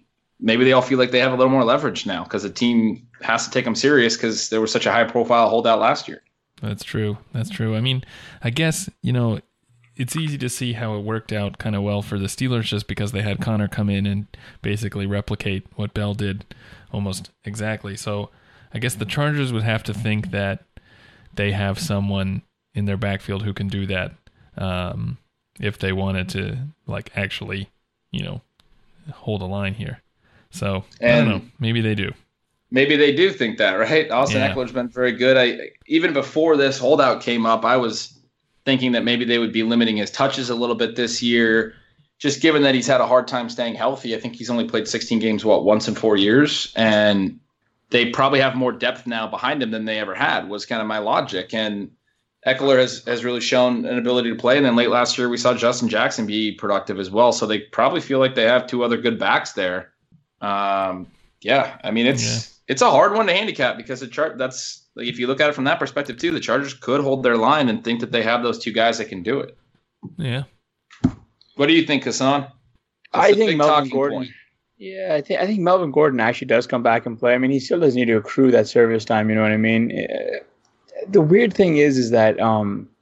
maybe they all feel like they have a little more leverage now because the team has to take them serious because there was such a high profile holdout last year. That's true. I mean, I guess, you know, it's easy to see how it worked out kind of well for the Steelers just because they had Connor come in and basically replicate what Bell did almost exactly. So I guess the Chargers would have to think that they have someone in their backfield who can do that if they wanted to, like, actually, you know, hold a line here. So, I don't know. Maybe they do. Maybe they do think that, right? Austin Eckler's been very good. Even before this holdout came up, I was thinking that maybe they would be limiting his touches a little bit this year. Just given that he's had a hard time staying healthy, I think he's only played 16 games, once in 4 years. And they probably have more depth now behind him than they ever had was kind of my logic. And Eckler has really shown an ability to play. And then late last year, we saw Justin Jackson be productive as well. So they probably feel like they have two other good backs there. I mean, it's a hard one to handicap because that's like, if you look at it from that perspective too, the Chargers could hold their line and think that they have those two guys that can do it. Yeah. What do you think, Hasan? I think Melvin Gordon. Point? Yeah, I think Melvin Gordon actually does come back and play. I mean, he still does need to accrue that service time. You know what I mean? The weird thing is that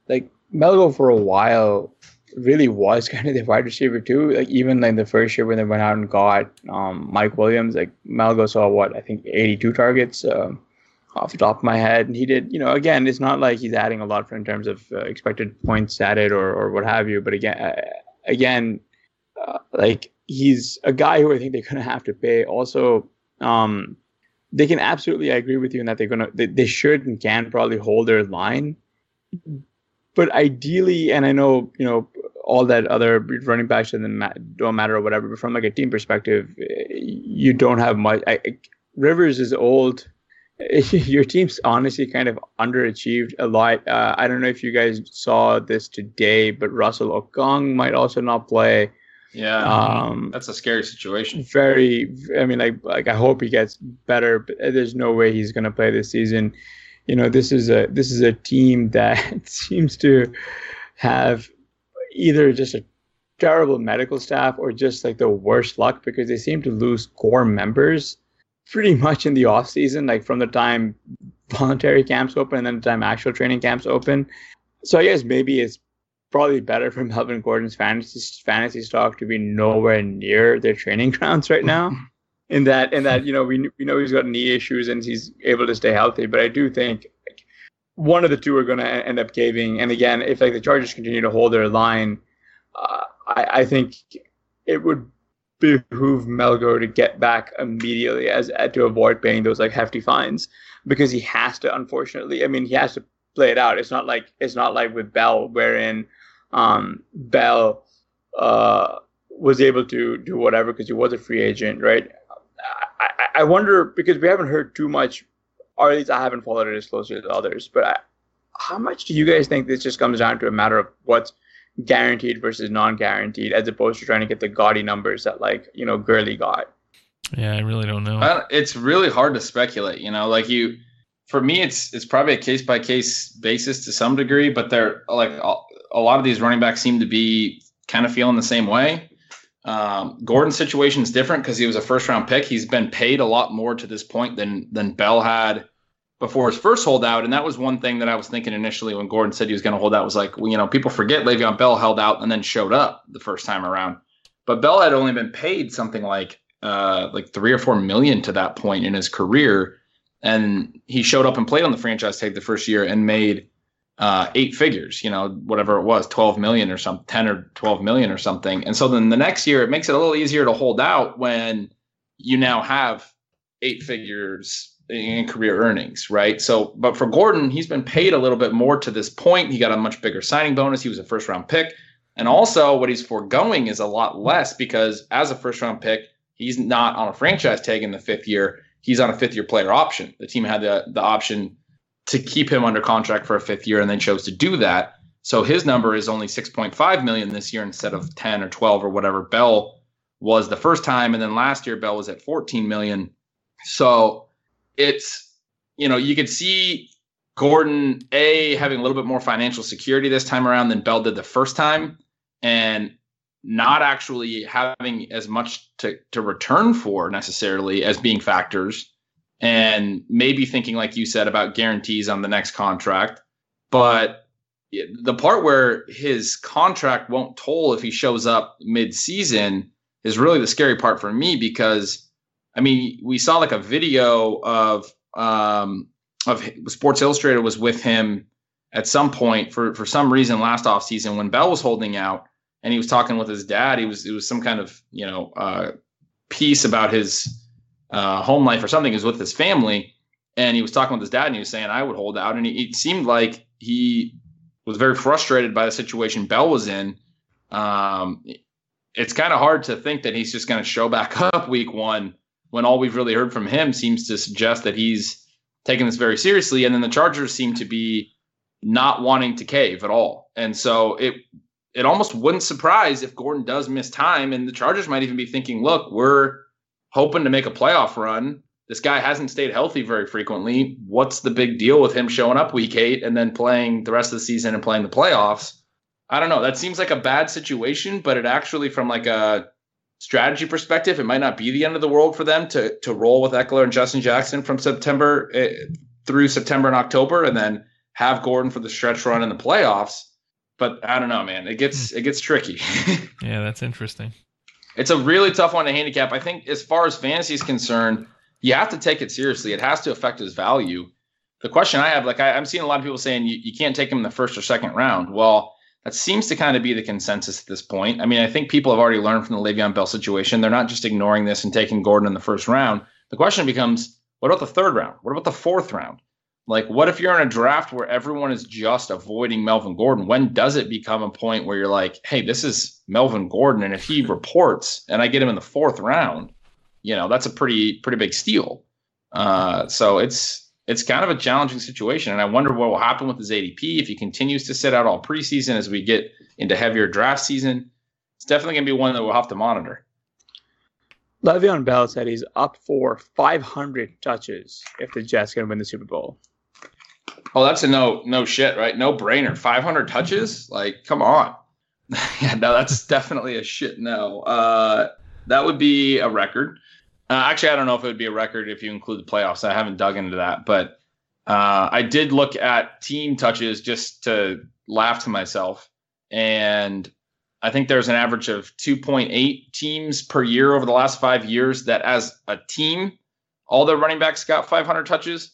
like Melvin for a while really was kind of the wide receiver too. Like even like the first year when they went out and got Mike Williams, like Melvin saw what I think 82 targets off the top of my head, and he did. You know, again, it's not like he's adding a lot in terms of expected points added or what have you. But again, like. He's a guy who I think they're going to have to pay. Also, they can absolutely I agree with you in that they should and can probably hold their line. But ideally, and I know, you know, all that other running backs don't matter or whatever, but from like a team perspective, you don't have much. Rivers is old. Your team's honestly kind of underachieved a lot. I don't know if you guys saw this today, but Russell Okung might also not play. Yeah, that's a scary situation. Very. I mean, like I hope he gets better, but there's no way he's going to play this season. You know, this is a team that seems to have either just a terrible medical staff or just like the worst luck because they seem to lose core members pretty much in the off season, like from the time voluntary camps open and then the time actual training camps open. So I guess maybe it's probably better for Melvin Gordon's fantasy stock to be nowhere near their training grounds right now. In that, you know, we know he's got knee issues and he's able to stay healthy, but I do think like, one of the two are going to end up caving. And again, if like the Chargers continue to hold their line, I think it would behoove Melgo to get back immediately as to avoid paying those like hefty fines because he has to. Unfortunately, I mean, he has to play it out. It's not like with Bell, wherein. Bell was able to do whatever because he was a free agent, right? I wonder, because we haven't heard too much, or at least I haven't followed it as closely as others, but how much do you guys think this just comes down to a matter of what's guaranteed versus non-guaranteed as opposed to trying to get the gaudy numbers that, like, you know, Gurley got? Yeah, I really don't know. It's really hard to speculate, you know, like you... For me, it's probably a case by case basis to some degree, but they're like a lot of these running backs seem to be kind of feeling the same way. Gordon's situation is different because he was a first round pick. He's been paid a lot more to this point than Bell had before his first holdout, and that was one thing that I was thinking initially when Gordon said he was going to hold out was like, well, you know, people forget Le'Veon Bell held out and then showed up the first time around, but Bell had only been paid something like $3 or $4 million to that point in his career. And he showed up and played on the franchise tag the first year and made eight figures, you know, whatever it was, 12 million or something, 10 or 12 million or something. And so then the next year, it makes it a little easier to hold out when you now have eight figures in career earnings, right? So, but for Gordon, he's been paid a little bit more to this point. He got a much bigger signing bonus. He was a first round pick. And also what he's foregoing is a lot less because as a first round pick, he's not on a franchise tag in the fifth year. He's on a fifth year player option. The team had the option to keep him under contract for a fifth year and then chose to do that. So his number is only 6.5 million this year instead of 10 or 12 or whatever Bell was the first time. And then last year Bell was at 14 million. So it's, you know, you could see Gordon A having a little bit more financial security this time around than Bell did the first time and not actually having as much to return for necessarily as being factors and maybe thinking, like you said, about guarantees on the next contract. But the part where his contract won't toll if he shows up mid-season is really the scary part for me because I mean, we saw like a video of Sports Illustrated was with him at some point for some reason last offseason when Bell was holding out and he was talking with his dad. It was some kind of, you know, piece about his home life or something. He was with his family and he was talking with his dad and he was saying, I would hold out. And it seemed like he was very frustrated by the situation Bell was in. It's kind of hard to think that he's just going to show back up week one when all we've really heard from him seems to suggest that he's taking this very seriously. And then the Chargers seem to be not wanting to cave at all. And so it almost wouldn't surprise if Gordon does miss time. And the Chargers might even be thinking, look, we're hoping to make a playoff run. This guy hasn't stayed healthy very frequently. What's the big deal with him showing up week 8 and then playing the rest of the season and playing the playoffs? I don't know. That seems like a bad situation, but it actually, from like a strategy perspective, it might not be the end of the world for them to roll with Eckler and Justin Jackson from September through September and October, and then have Gordon for the stretch run in the playoffs. But I don't know, man. It gets tricky. Yeah, that's interesting. It's a really tough one to handicap. I think as far as fantasy is concerned, you have to take it seriously. It has to affect his value. The question I have, like I'm seeing a lot of people saying you can't take him in the first or second round. Well, that seems to kind of be the consensus at this point. I mean, I think people have already learned from the Le'Veon Bell situation. They're not just ignoring this and taking Gordon in the first round. The question becomes, what about the third round? What about the fourth round? Like, what if you're in a draft where everyone is just avoiding Melvin Gordon? When does it become a point where you're like, hey, this is Melvin Gordon, and if he reports and I get him in the fourth round, you know, that's a pretty big steal. So it's kind of a challenging situation, and I wonder what will happen with his ADP if he continues to sit out all preseason as we get into heavier draft season. It's definitely going to be one that we'll have to monitor. Le'Veon Bell said he's up for 500 touches if the Jets can win the Super Bowl. Oh, that's a no shit, right? No brainer. 500 touches? Like, come on. Yeah, no, that's definitely a shit no. That would be a record. Actually, I don't know if it would be a record if you include the playoffs. I haven't dug into that, but I did look at team touches just to laugh to myself. And I think there's an average of 2.8 teams per year over the last 5 years that as a team, all their running backs got 500 touches.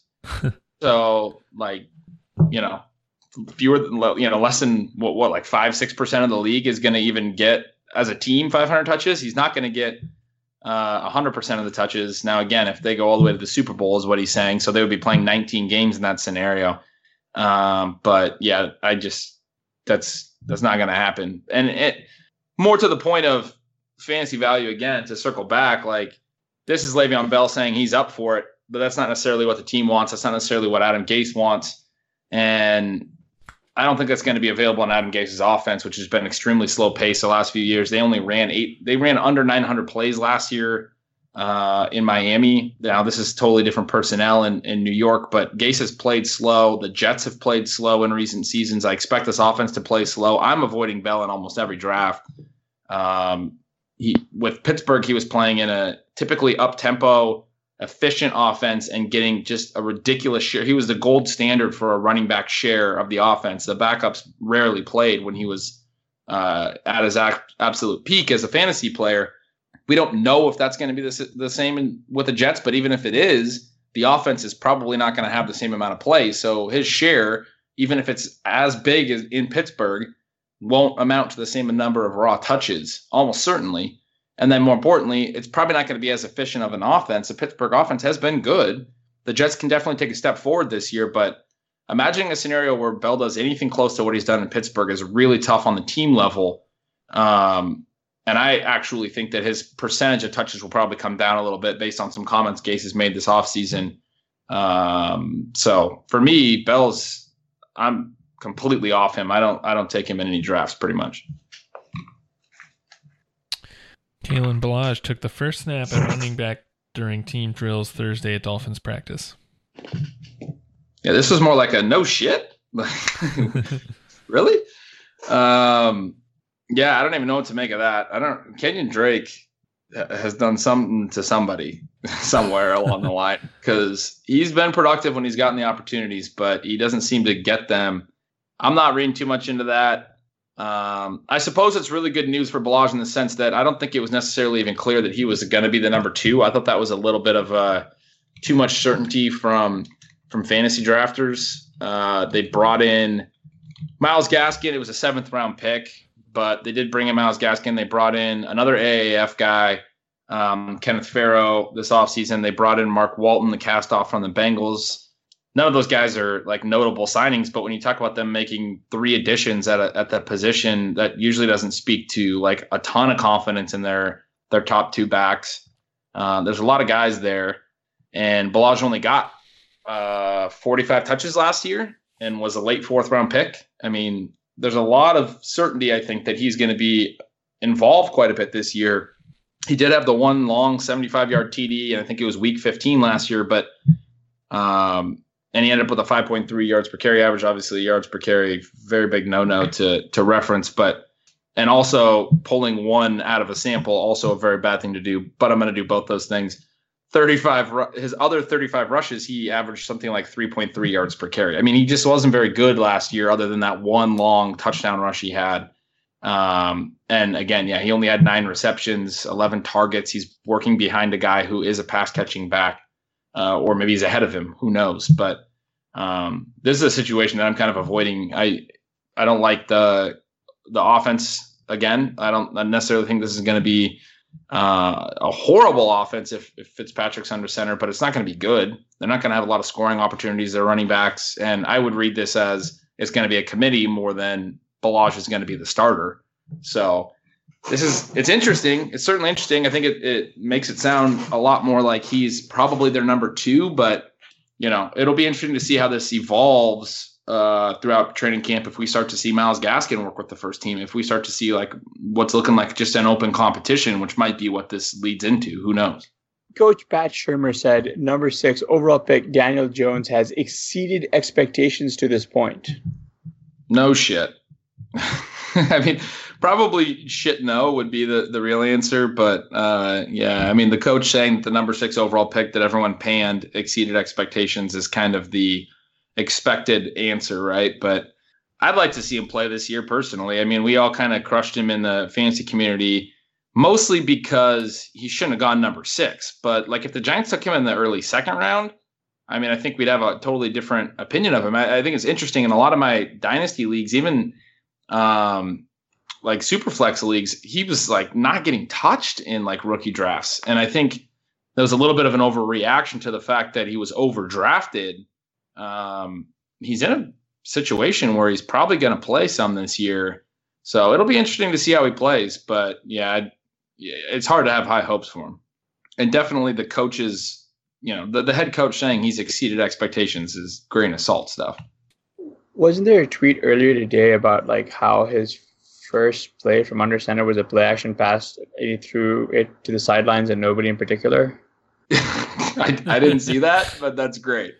So, like, you know, less than what like 5-6% of the league is going to even get as a team 500 touches. He's not going to get 100% of the touches. Now, again, if they go all the way to the Super Bowl is what he's saying. So they would be playing 19 games in that scenario. But yeah, that's not going to happen. And it more to the point of fantasy value, again, to circle back, like this is Le'Veon Bell saying he's up for it, but that's not necessarily what the team wants. That's not necessarily what Adam Gase wants. And I don't think that's going to be available in Adam Gase's offense, which has been extremely slow paced the last few years. They only ran under 900 plays last year in Miami. Now this is totally different personnel in New York, but Gase has played slow. The Jets have played slow in recent seasons. I expect this offense to play slow. I'm avoiding Bell in almost every draft. With Pittsburgh, he was playing in a typically up-tempo, efficient offense and getting just a ridiculous share. He was the gold standard for a running back share of the offense. The backups rarely played when he was at his absolute peak as a fantasy player. We don't know if that's going to be the same with the Jets, but even if it is, the offense is probably not going to have the same amount of play. So his share even if it's as big as in Pittsburgh, won't amount to the same number of raw touches, almost certainly. And then more importantly, it's probably not going to be as efficient of an offense. The Pittsburgh offense has been good. The Jets can definitely take a step forward this year, but imagining a scenario where Bell does anything close to what he's done in Pittsburgh is really tough on the team level. And I actually think that his percentage of touches will probably come down a little bit based on some comments Gase has made this offseason. So for me, Bell's, I'm completely off him. I don't take him in any drafts pretty much. Kalen Balazs took the first snap at running back during team drills Thursday at Dolphins practice. Yeah, this was more like a no shit. Really? Yeah, I don't even know what to make of that. Kenyon Drake has done something to somebody somewhere along the line, because he's been productive when he's gotten the opportunities, but he doesn't seem to get them. I'm not reading too much into that. I suppose it's really good news for Balazs in the sense that I don't think it was necessarily even clear that he was going to be the number two. I thought that was a little bit of too much certainty from fantasy drafters. They brought in Myles Gaskin. It was a 7th round pick, but they did bring in Myles Gaskin. They brought in another AAF guy, Kenneth Farrow, this offseason. They brought in Mark Walton, the cast off from the Bengals. None of those guys are like notable signings, but when you talk about them making 3 additions at that position, that usually doesn't speak to like a ton of confidence in their top 2 backs. There's a lot of guys there, and Balazs only got 45 touches last year and was a late 4th round pick. I mean, there's a lot of certainty, I think, that he's going to be involved quite a bit this year. He did have the one long 75-yard TD, and I think it was week 15 last year, but and he ended up with a 5.3 yards per carry average. Obviously, yards per carry, very big no-no to reference. And also pulling one out of a sample, also a very bad thing to do. But I'm going to do both those things. His other 35 rushes, he averaged something like 3.3 yards per carry. I mean, he just wasn't very good last year other than that one long touchdown rush he had. And again, yeah, he only had 9 receptions, 11 targets. He's working behind a guy who is a pass-catching back. Or maybe he's ahead of him. Who knows? But this is a situation that I'm kind of avoiding. I don't like the offense again. I don't necessarily think this is going to be a horrible offense if Fitzpatrick's under center, but it's not going to be good. They're not going to have a lot of scoring opportunities. They're running backs. And I would read this as it's going to be a committee more than Balazs is going to be the starter. So it's interesting. It's certainly interesting. I think it makes it sound a lot more like he's probably their number 2, but it'll be interesting to see how this evolves throughout training camp. If we start to see Myles Gaskin work with the first team, if we start to see like what's looking like just an open competition, which might be what this leads into, who knows? Coach Pat Shurmur said number 6 overall pick Daniel Jones has exceeded expectations to this point. No shit. I mean, probably shit no would be the real answer. But, yeah, I mean, the coach saying that the number 6 overall pick that everyone panned exceeded expectations is kind of the expected answer, right? But I'd like to see him play this year personally. I mean, we all kind of crushed him in the fantasy community, mostly because he shouldn't have gone number 6. But, like, if the Giants took him in the early 2nd round, I mean, I think we'd have a totally different opinion of him. I think it's interesting in a lot of my dynasty leagues, even – like Superflex leagues, he was like not getting touched in like rookie drafts. And I think there was a little bit of an overreaction to the fact that he was overdrafted. He's in a situation where he's probably going to play some this year. So it'll be interesting to see how he plays, but yeah, it's hard to have high hopes for him. And definitely the coaches, the head coach saying he's exceeded expectations is grain of salt stuff. Wasn't there a tweet earlier today about like how his first play from under center was a play action pass and he threw it to the sidelines and nobody in particular? I didn't see that, but that's great.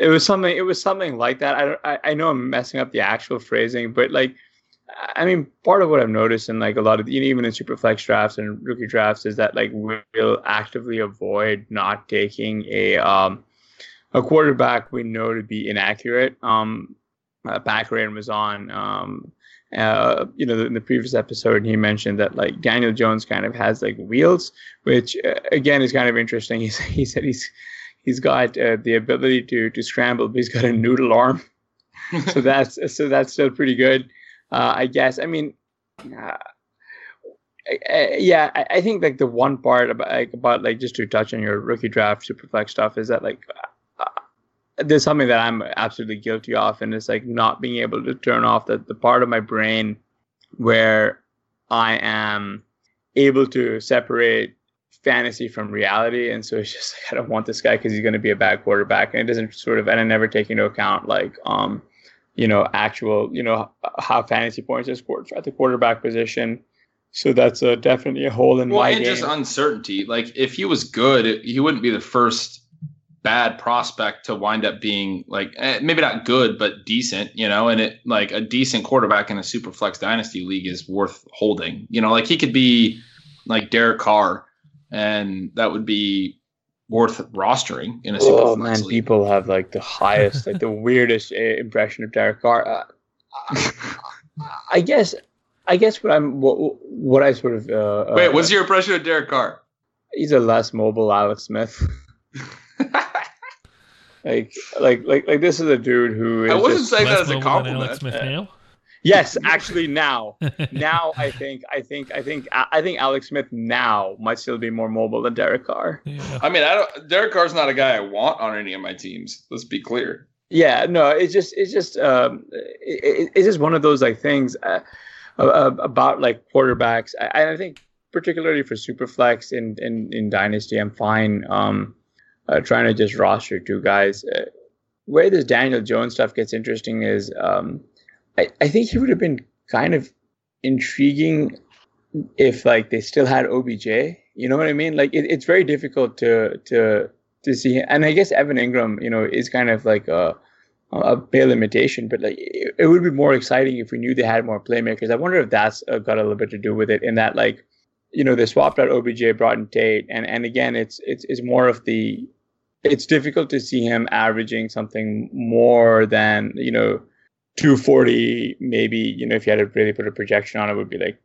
It was something like that. I know I'm messing up the actual phrasing, but like, I mean, part of what I've noticed in like a lot of even in Superflex drafts and rookie drafts is that like we'll actively avoid not taking a quarterback we know to be inaccurate. Packard was on, in the previous episode, and he mentioned that like Daniel Jones kind of has like wheels, which again is kind of interesting. He said he's got the ability to scramble, but he's got a noodle arm. So that's still pretty good, I guess. I mean, yeah, I think like the one part about just to touch on your rookie draft Superflex stuff is that like there's something that I'm absolutely guilty of, and it's like not being able to turn off the part of my brain where I am able to separate fantasy from reality. And so it's just like, I don't want this guy because he's going to be a bad quarterback, and it doesn't sort of, and I never take into account like actual how fantasy points are scored at the quarterback position. So that's definitely a hole in my game. Well, and just uncertainty. Like if he was good, he wouldn't be the first bad prospect to wind up being like maybe not good, but decent. And it like a decent quarterback in a super flex dynasty league is worth holding. Like he could be like Derek Carr, and that would be worth rostering in a super flex league. People have like the highest, like the weirdest impression of Derek Carr. I guess what I sort of wait. What's your impression of Derek Carr? He's a less mobile Alex Smith. like this is a dude who is I wasn't saying that as a compliment. Alex Smith now? Yes, actually now, I think Alex Smith now might still be more mobile than Derek Carr. Yeah. I mean, Derek Carr's not a guy I want on any of my teams. Let's be clear. Yeah, no, it's just one of those like things. About like quarterbacks, I think particularly for Superflex in Dynasty, I'm fine trying to just roster two guys. Where this Daniel Jones stuff gets interesting is I think he would have been kind of intriguing if like they still had OBJ. You know what I mean? Like it's very difficult to see him. And I guess Evan Ingram, is kind of like a pale imitation, but like it would be more exciting if we knew they had more playmakers. I wonder if that's got a little bit to do with it, in that like, they swapped out OBJ, brought in Tate, and again it's more of the, it's difficult to see him averaging something more than 240 maybe. If you had to really put a projection on it, would be like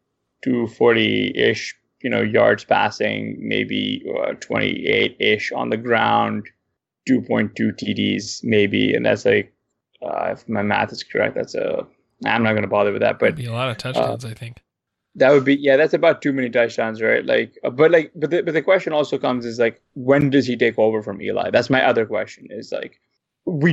240-ish yards passing, maybe 28-ish on the ground, 2.2 TDs maybe, and that's like, if my math is correct, that's I'm not going to bother with that, but it'd be a lot of touchdowns, I think. That would be, yeah, that's about too many touchdowns, right? But the question also comes is like, when does he take over from Eli? That's my other question, is like, we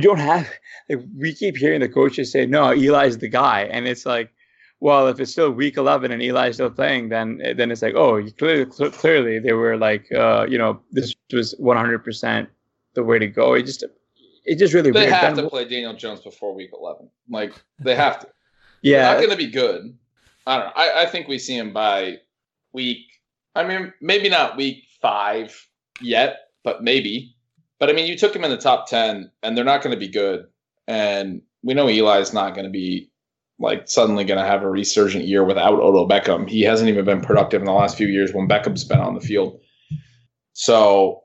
keep hearing the coaches say, no, Eli's the guy. And it's like, well, if it's still week 11 and Eli's still playing, then it's like, oh, clearly they were like, this was 100% the way to go. It just really. They have to play Daniel Jones before week 11. Like they have to. Yeah, they're not going to be good. I don't know. I think we see him by week. I mean, maybe not week 5 yet, but maybe. But I mean, you took him in the top 10, and they're not going to be good. And we know Eli's not going to be like suddenly going to have a resurgent year without Odell Beckham. He hasn't even been productive in the last few years when Beckham's been on the field. So.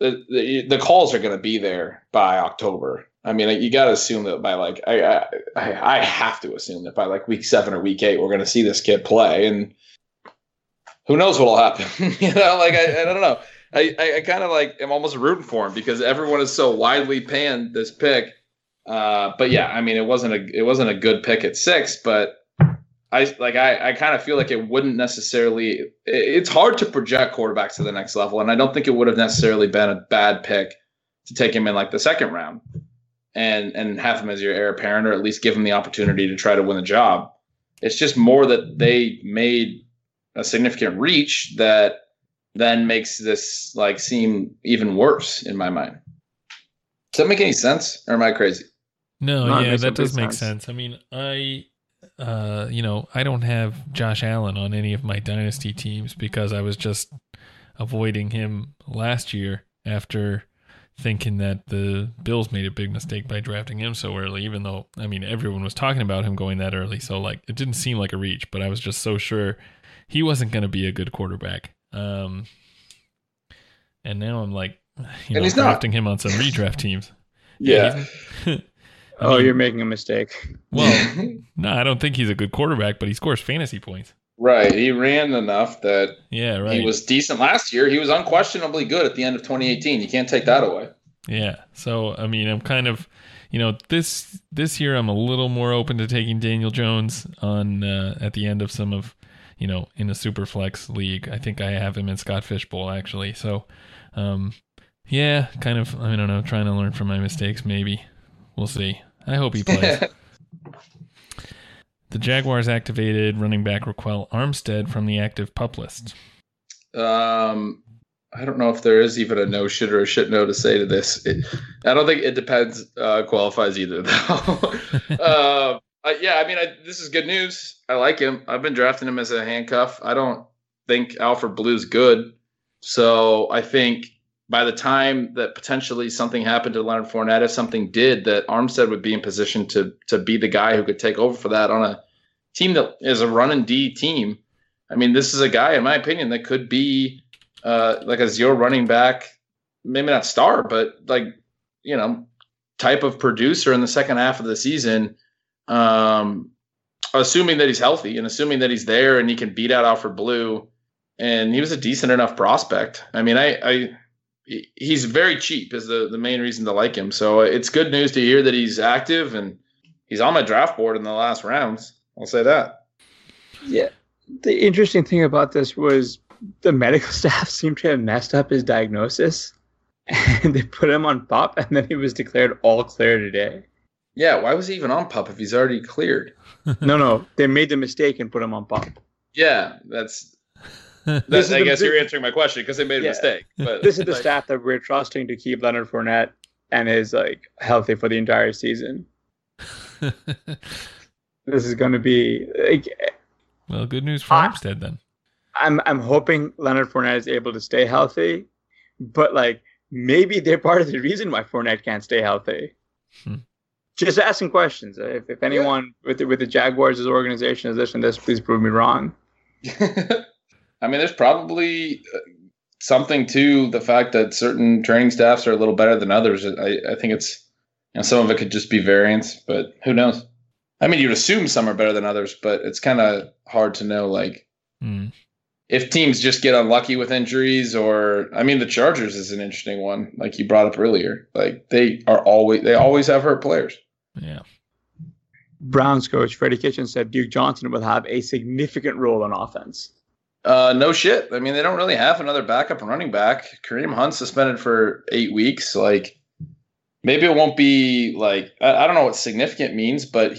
The calls are going to be there by October. I mean, like, you got to assume that by like I have to assume that by like week 7 or week 8 we're going to see this kid play, and who knows what'll happen. I don't know. I kind of like am almost rooting for him because everyone is so widely panned this pick. But yeah, I mean, it wasn't a good pick at 6, but I kind of feel like it wouldn't necessarily – it's hard to project quarterbacks to the next level, and I don't think it would have necessarily been a bad pick to take him in like the second round and have him as your heir apparent, or at least give him the opportunity to try to win the job. It's just more that they made a significant reach that then makes this like seem even worse in my mind. Does that make any sense, or am I crazy? No, that does make sense. I mean, I don't have Josh Allen on any of my dynasty teams because I was just avoiding him last year after thinking that the Bills made a big mistake by drafting him so early, even though, I mean, everyone was talking about him going that early. So like, it didn't seem like a reach, but I was just so sure he wasn't going to be a good quarterback. And now I'm like, he's drafting him on some redraft teams. Yeah. You're making a mistake. Well, no, I don't think he's a good quarterback, but he scores fantasy points. Right. He ran enough that he was decent last year. He was unquestionably good at the end of 2018. You can't take that away. Yeah. So, I mean, I'm kind of, you know, this year I'm a little more open to taking Daniel Jones on at the end of some of, you know, in a super flex league. I think I have him in Scott Fishbowl actually. So, yeah, kind of, I don't know, trying to learn from my mistakes. Maybe we'll see. I hope he plays. The Jaguars activated running back Raquel Armstead from the active PUP list. I don't know if there is even a no shit or a shit no to say to this. I don't think it depends qualifies either though. Yeah, I mean, this is good news. I like him. I've been drafting him as a handcuff. I don't think Alfred Blue's good, so I think by the time that potentially something happened to Leonard Fournette, if something did, that Armstead would be in position to be the guy who could take over for that on a team that is a run and D team. I mean, this is a guy, in my opinion, that could be like a zero running back, maybe not star, but like, you know, type of producer in the second half of the season, assuming that he's healthy and assuming that he's there and he can beat out Alfred Blue. And he was a decent enough prospect. I mean, he's very cheap is the main reason to like him. So it's good news to hear that he's active and he's on my draft board in the last rounds. I'll say that. Yeah. The interesting thing about this was the medical staff seemed to have messed up his diagnosis and they put him on PUP and then he was declared all clear today. Yeah. Why was he even on PUP if he's already cleared? No. They made the mistake and put him on PUP. Yeah. I guess you're answering my question because they made a mistake. But this is the staff that we're trusting to keep Leonard Fournette and is like healthy for the entire season. This is going to be like, well, good news for Armstead then. I'm hoping Leonard Fournette is able to stay healthy, but like maybe they're part of the reason why Fournette can't stay healthy. Just asking questions. If anyone with the Jaguars' organization is listening to this, please prove me wrong. I mean, there's probably something to the fact that certain training staffs are a little better than others. I think it's, you know, some of it could just be variance, but who knows? I mean, you'd assume some are better than others, but it's kind of hard to know, like, if teams just get unlucky with injuries or, I mean, the Chargers is an interesting one, like you brought up earlier. Like, they always have hurt players. Yeah. Browns coach Freddie Kitchens said Duke Johnson will have a significant role on offense. No shit. I mean, they don't really have another backup and running back. Kareem Hunt suspended for 8 weeks. Like, maybe it won't be like, I don't know what significant means, but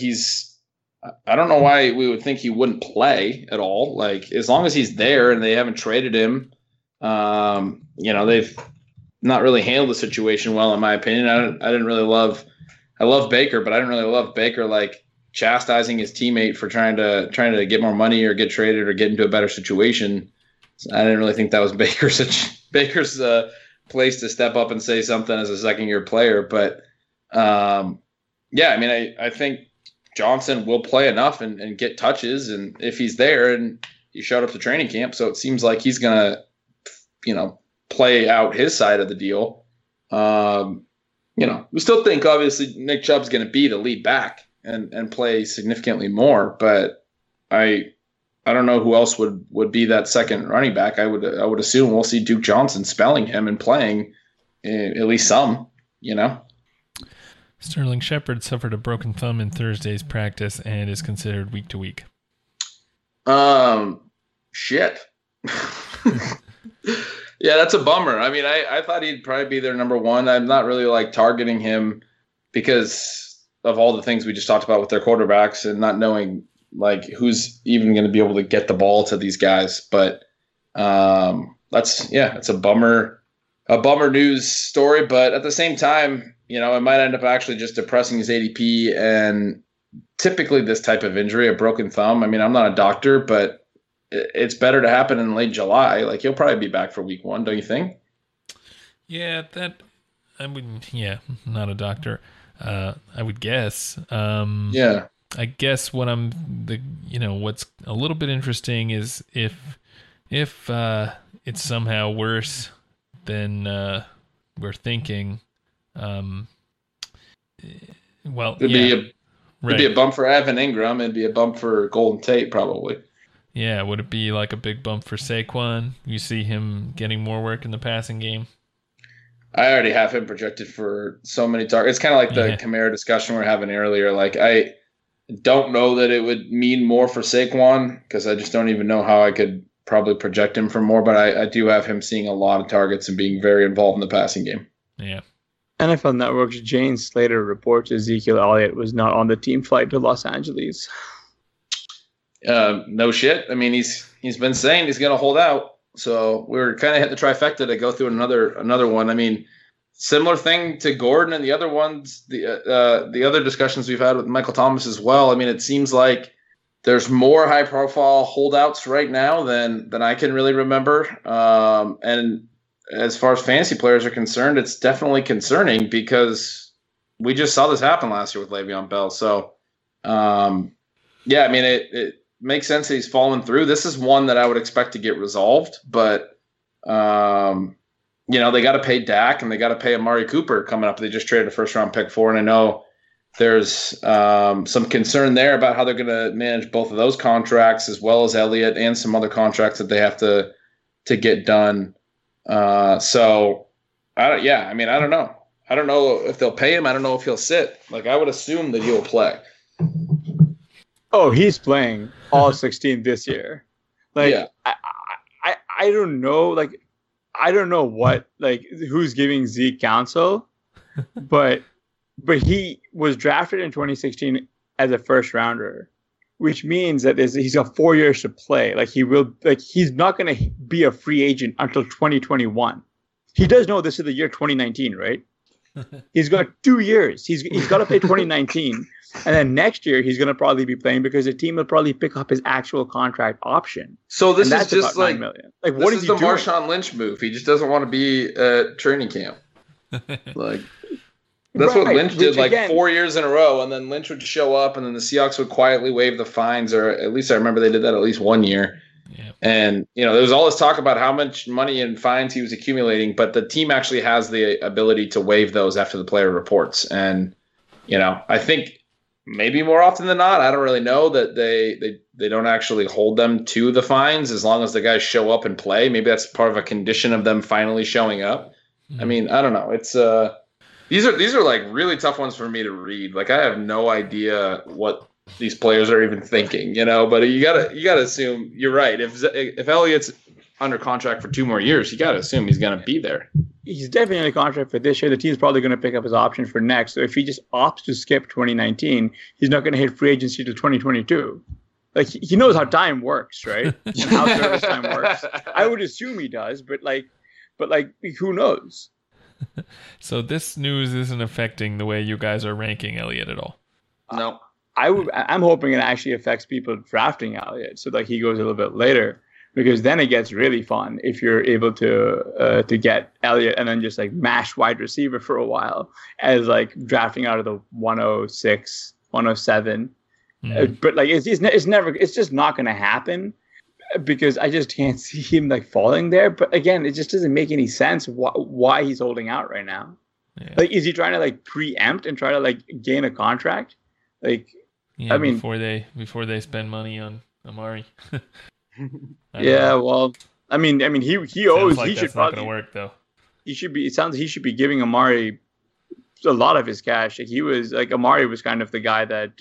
I don't know why we would think he wouldn't play at all. Like, as long as he's there and they haven't traded him, you know, they've not really handled the situation well, in my opinion. I love Baker, but I didn't really love Baker, like, chastising his teammate for trying to get more money or get traded or get into a better situation. I didn't really think that was Baker's place to step up and say something as a second-year player. But, yeah, I mean, I think Johnson will play enough and get touches, and if he's there and he showed up to training camp, so it seems like he's going to, you know, play out his side of the deal. You know, we still think, obviously, Nick Chubb's going to be the lead back and play significantly more, but I don't know who else would be that second running back. I would assume we'll see Duke Johnson spelling him and playing at least some, you know. Sterling Shepard suffered a broken thumb in Thursday's practice and is considered week to week. Shit. Yeah, that's a bummer. I mean, I thought he'd probably be their number one. I'm not really like targeting him because of all the things we just talked about with their quarterbacks and not knowing like who's even going to be able to get the ball to these guys. But it's a bummer news story. But at the same time, you know, it might end up actually just depressing his ADP. And typically this type of injury, a broken thumb. I mean, I'm not a doctor, but it's better to happen in late July. Like, he'll probably be back for week one. Don't you think? Yeah, not a doctor. I would guess. Yeah. I guess what what's a little bit interesting is if it's somehow worse than we're thinking. It'd be a bump for Evan Ingram. It'd be a bump for Golden Tate, probably. Yeah. Would it be like a big bump for Saquon? You see him getting more work in the passing game? I already have him projected for so many targets. It's kind of like the Kamara discussion we were having earlier. Like, I don't know that it would mean more for Saquon because I just don't even know how I could probably project him for more. But I do have him seeing a lot of targets and being very involved in the passing game. Yeah. NFL Network's Jane Slater reports Ezekiel Elliott was not on the team flight to Los Angeles. No shit. I mean, he's been saying he's going to hold out. So we're kind of hit the trifecta to go through another one. I mean, similar thing to Gordon and the other ones, the other discussions we've had with Michael Thomas as well. I mean, it seems like there's more high-profile holdouts right now than I can really remember. And as far as fantasy players are concerned, it's definitely concerning because we just saw this happen last year with Le'Veon Bell. So, yeah, I mean, it makes sense that he's fallen through. This is one that I would expect to get resolved, but they got to pay Dak and they got to pay Amari Cooper coming up. They just traded a first-round pick for, and I know there's some concern there about how they're going to manage both of those contracts as well as Elliott and some other contracts that they have to get done. I don't know. I don't know if they'll pay him. I don't know if he'll sit. Like, I would assume that he'll play. Oh, he's playing all 16 this year. Like, yeah. I don't know. Like, I don't know who's giving Zeke counsel, but he was drafted in 2016 as a first rounder, which means that he's got 4 years to play. Like, he's not going to be a free agent until 2021. He does know this is the year 2019, right? He's got 2 years. He's got to play 2019, and then next year he's going to probably be playing because the team will probably pick up his actual contract option. So this is just like, what is the Marshawn Lynch move? He just doesn't want to be at training camp. Like, that's what Lynch did, like, 4 years in a row, and then Lynch would show up, and then the Seahawks would quietly waive the fines, or at least I remember they did that at least 1 year. Yeah. And, there was all this talk about how much money and fines he was accumulating, but the team actually has the ability to waive those after the player reports. And, I think maybe more often than not, I don't really know that they don't actually hold them to the fines as long as the guys show up and play. Maybe that's part of a condition of them finally showing up. Mm-hmm. I mean, I don't know. It's these are like really tough ones for me to read. Like, I have no idea what these players are even thinking, but you gotta assume you're right. If Elliott's under contract for 2 more years, you gotta assume he's gonna be there. He's definitely under contract for this year. The team's probably gonna pick up his option for next. So if he just opts to skip 2019, he's not gonna hit free agency till 2022. Like, he knows how time works, right? And how service time works. I would assume he does, but who knows? So this news isn't affecting the way you guys are ranking Elliott at all. No. I'm hoping it actually affects people drafting Elliott, so that he goes a little bit later, because then it gets really fun if you're able to get Elliott and then just like mash wide receiver for a while as like drafting out of the 106, 107. Mm. But like it's just not going to happen because I just can't see him like falling there. But again, it just doesn't make any sense why he's holding out right now. Yeah. Like, is he trying to like preempt and try to like gain a contract? Like, yeah, I mean, before they spend money on Amari. Well, I mean, he owes. Like, he should probably. Not gonna work though. He should be. It sounds like he should be giving Amari a lot of his cash. Like, he was like, Amari was kind of the guy that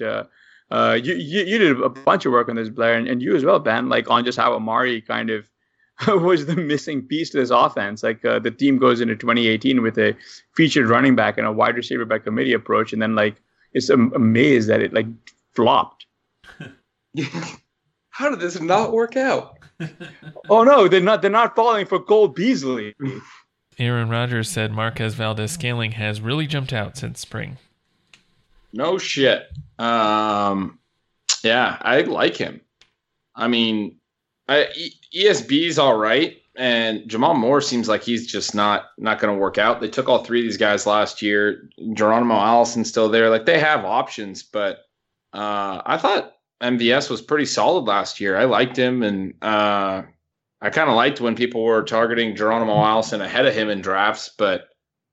you did a bunch of work on this, Blair, and you as well, Ben. Like, on just how Amari kind of was the missing piece to this offense. Like, the team goes into 2018 with a featured running back and a wide receiver by committee approach, and then like. It's amazed that it like flopped. How did this not work out? Oh no, they're not falling for Cole Beasley. Aaron Rodgers said Marquez Valdes-Scantling has really jumped out since spring. No shit. Yeah, I like him. I mean, ESB's all right, and Jamal Moore seems like he's just not going to work out. They took all three of these guys last year. Geronimo Allison's still there. Like, they have options, but I thought MVS was pretty solid last year. I liked him, and I kind of liked when people were targeting Geronimo Allison ahead of him in drafts, but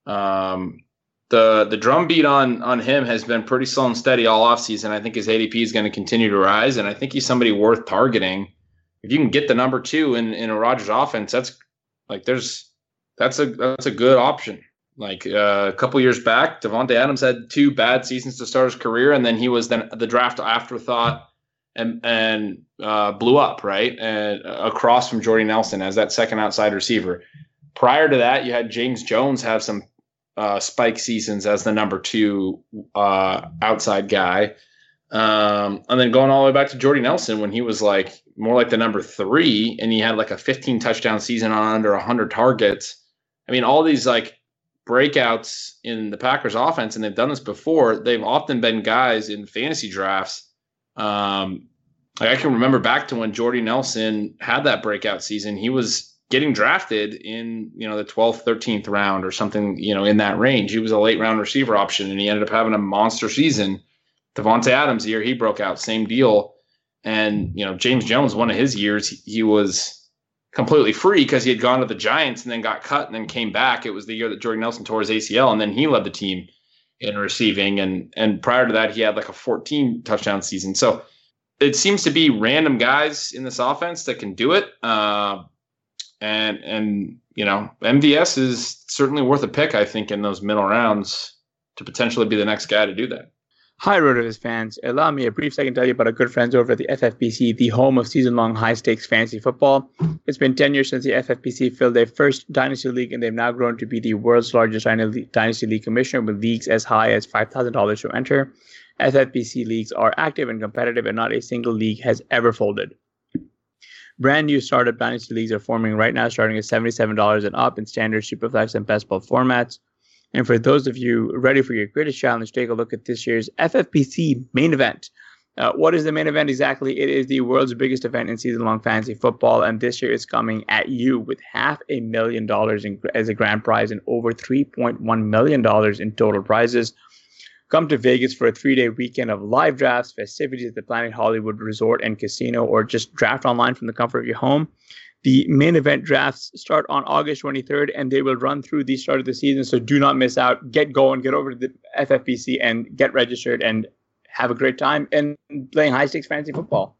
the drumbeat on him has been pretty slow and steady all offseason. I think his ADP is going to continue to rise, and I think he's somebody worth targeting. If you can get the number 2 in a Rodgers offense, that's like that's a good option. Like a couple years back, Devontae Adams had two bad seasons to start his career, and then he was then the draft afterthought and blew up, right? And across from Jordy Nelson as that second outside receiver. Prior to that, you had James Jones have some spike seasons as the number two outside guy. And then going all the way back to Jordy Nelson when he was like more like the number three, and he had like a 15 touchdown season on under 100 targets. I mean, all these like breakouts in the Packers offense, and they've done this before. They've often been guys in fantasy drafts. I can remember back to when Jordy Nelson had that breakout season. He was getting drafted in, the 12th, 13th round or something, in that range. He was a late round receiver option, and he ended up having a monster season. Devontae Adams, the year he broke out, same deal. And, James Jones, one of his years, he was completely free because he had gone to the Giants and then got cut and then came back. It was the year that Jordy Nelson tore his ACL, and then he led the team in receiving. And prior to that, he had like a 14 touchdown season. So it seems to be random guys in this offense that can do it. And MVS is certainly worth a pick, I think, in those middle rounds to potentially be the next guy to do that. Hi, RotoViz fans. Allow me a brief second to tell you about our good friends over at the FFPC, the home of season-long high-stakes fantasy football. It's been 10 years since the FFPC filled their first Dynasty League, and they've now grown to be the world's largest Dynasty League commissioner with leagues as high as $5,000 to enter. FFPC leagues are active and competitive, and not a single league has ever folded. Brand new startup Dynasty Leagues are forming right now, starting at $77 and up in standard, Superflex, and best ball formats. And for those of you ready for your greatest challenge, take a look at this year's FFPC main event. What is the main event exactly? It is the world's biggest event in season-long fantasy football, and this year it's coming at you with $500,000 as a grand prize and over $3.1 million in total prizes. Come to Vegas for a 3-day weekend of live drafts, festivities at the Planet Hollywood Resort and Casino, or just draft online from the comfort of your home. The main event drafts start on August 23rd, and they will run through the start of the season, so do not miss out. Get going, get over to the FFPC, and get registered, and have a great time and playing high-stakes fantasy football.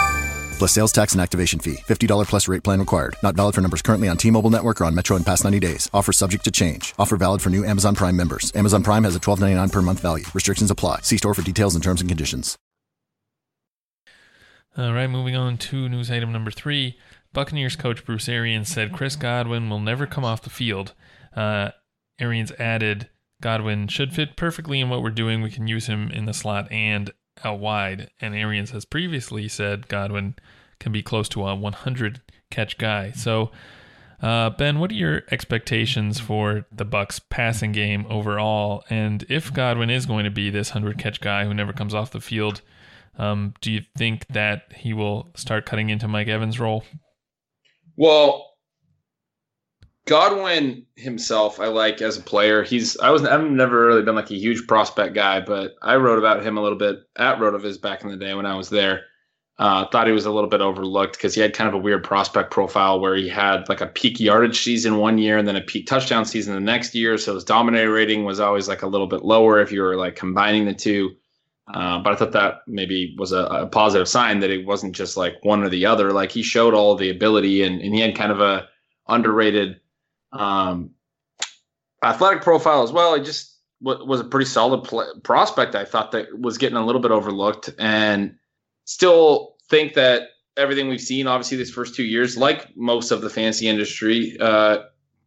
Plus sales tax and activation fee. $50 plus rate plan required. Not valid for numbers currently on T-Mobile network or on Metro in past 90 days. Offer subject to change. Offer valid for new Amazon Prime members. Amazon Prime has a $12.99 per month value. Restrictions apply. See store for details and terms and conditions. All right, moving on to news item number 3. Buccaneers coach Bruce Arians said Chris Godwin will never come off the field. Arians added, Godwin should fit perfectly in what we're doing. We can use him in the slot and out wide, and Arians has previously said Godwin can be close to a 100 catch guy. So, Ben, what are your expectations for the Bucs passing game overall? And if Godwin is going to be this 100 catch guy who never comes off the field, do you think that he will start cutting into Mike Evans' role? Well, Godwin himself, I like as a player. I've never really been like a huge prospect guy, but I wrote about him a little bit at RotoViz back in the day when I was there. Thought he was a little bit overlooked because he had kind of a weird prospect profile where he had like a peak yardage season one year and then a peak touchdown season the next year. So his dominator rating was always like a little bit lower if you were like combining the two. But I thought that maybe was a positive sign that it wasn't just like one or the other. Like he showed all the ability and he had kind of a underrated athletic profile as well. He just was a pretty solid prospect. I thought that was getting a little bit overlooked, and still think that everything we've seen, obviously these first 2 years, like most of the fantasy industry,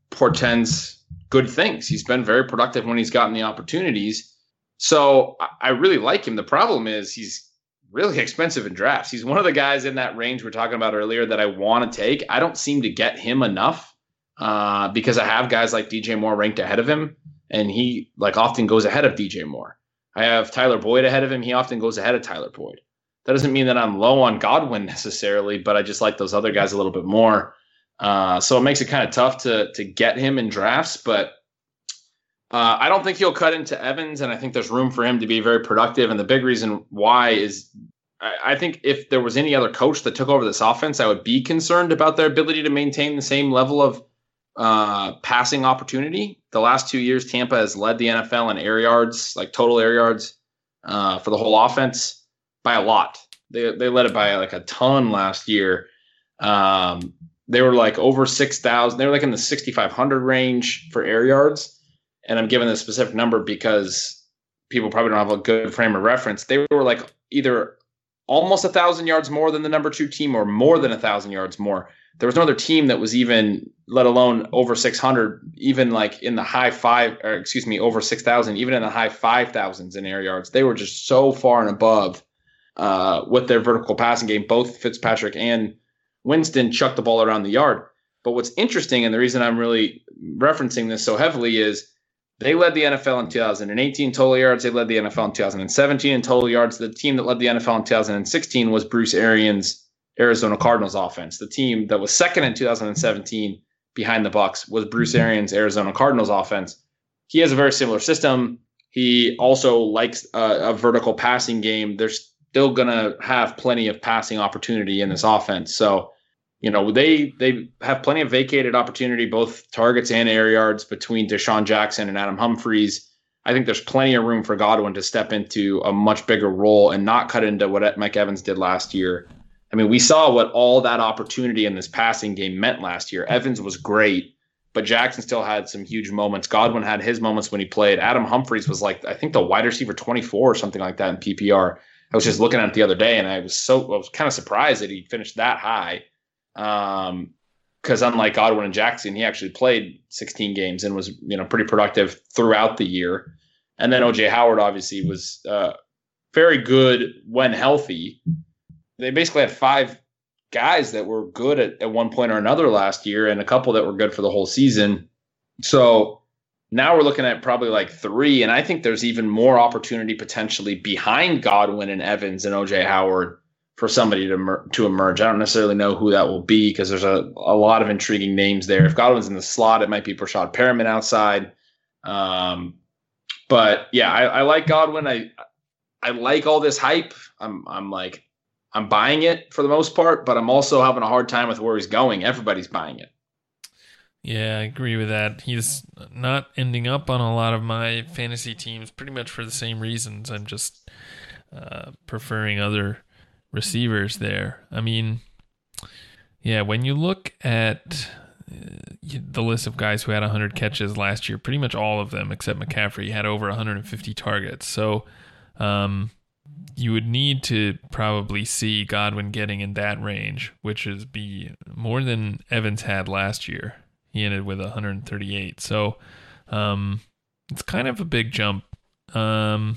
portends good things. He's been very productive when he's gotten the opportunities. So I really like him. The problem is he's really expensive in drafts. He's one of the guys in that range we're talking about earlier that I want to take. I don't seem to get him enough because I have guys like DJ Moore ranked ahead of him, and he like often goes ahead of DJ Moore. I have Tyler Boyd ahead of him. He often goes ahead of Tyler Boyd. That doesn't mean that I'm low on Godwin necessarily, but I just like those other guys a little bit more. So it makes it kind of tough to get him in drafts, but I don't think he'll cut into Evans, and I think there's room for him to be very productive. And the big reason why is I think if there was any other coach that took over this offense, I would be concerned about their ability to maintain the same level of passing opportunity. The last 2 years, Tampa has led the NFL in air yards, like total air yards for the whole offense by a lot. They led it by like a ton last year. They were like over 6,000. They were like in the 6,500 range for air yards. And I'm giving this specific number because people probably don't have a good frame of reference. They were like either almost 1,000 yards more than the number two team or more than 1,000 yards more. There was no other team that was even, let alone over 600, even like in the high five, or excuse me, over 6,000, even in the high 5,000s in air yards. They were just so far and above with their vertical passing game. Both Fitzpatrick and Winston chucked the ball around the yard. But what's interesting, and the reason I'm really referencing this so heavily, is they led the NFL in 2018 total yards. They led the NFL in 2017 in total yards. The team that led the NFL in 2016 was Bruce Arians' Arizona Cardinals offense. The team that was second in 2017 behind the Bucs was Bruce Arians' Arizona Cardinals offense. He has a very similar system. He also likes a vertical passing game. They're still going to have plenty of passing opportunity in this offense. So, you know, they have plenty of vacated opportunity, both targets and air yards, between Deshaun Jackson and Adam Humphries. I think there's plenty of room for Godwin to step into a much bigger role and not cut into what Mike Evans did last year. I mean, we saw what all that opportunity in this passing game meant last year. Evans was great, but Jackson still had some huge moments. Godwin had his moments when he played. Adam Humphries was like, I think the wide receiver 24 or something like that in PPR. I was just looking at it the other day, and I was kind of surprised that he finished that high. Because unlike Godwin and Jackson, he actually played 16 games and was, you know, pretty productive throughout the year. And then OJ Howard obviously was very good when healthy. They basically had five guys that were good at one point or another last year, and a couple that were good for the whole season. So now we're looking at probably like three, and I think there's even more opportunity potentially behind Godwin and Evans and OJ Howard for somebody to emerge. I don't necessarily know who that will be, because there's a lot of intriguing names there. If Godwin's in the slot, it might be Prashad Perriman outside. But yeah, I like Godwin. I like all this hype. I'm buying it for the most part, but I'm also having a hard time with where he's going. Everybody's buying it. Yeah, I agree with that. He's not ending up on a lot of my fantasy teams, pretty much for the same reasons. I'm just preferring other receivers there. I mean, yeah, when you look at the list of guys who had 100 catches last year, pretty much all of them except McCaffrey had over 150 targets. So you would need to probably see Godwin getting in that range, which is be more than Evans had last year. He ended with 138. So it's kind of a big jump. But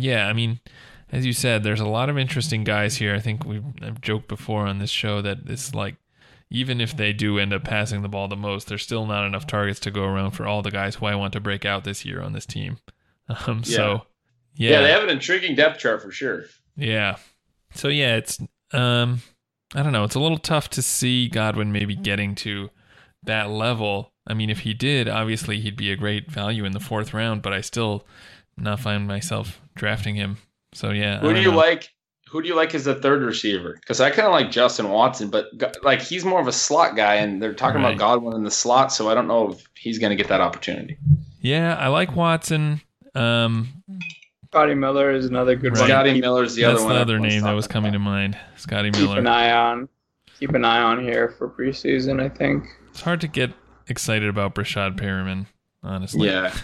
yeah, I mean, as you said, there's a lot of interesting guys here. I think I've joked before on this show that it's like, even if they do end up passing the ball the most, there's still not enough targets to go around for all the guys who I want to break out this year on this team. Yeah. So, yeah, they have an intriguing depth chart for sure. Yeah. So yeah, it's I don't know. It's a little tough to see Godwin maybe getting to that level. I mean, if he did, obviously he'd be a great value in the fourth round. But I still not find myself drafting him. So yeah. Who do you like as the third receiver? Because I kind of like Justin Watson, but like he's more of a slot guy, and they're talking about Godwin in the slot, so I don't know if he's going to get that opportunity. Yeah, I like Watson. Scotty Miller is another good one. Scotty Miller is the other one. That's the other name that was coming to mind. Scotty Miller. Keep an eye on here for preseason. I think it's hard to get excited about Brashad Perriman, honestly. Yeah.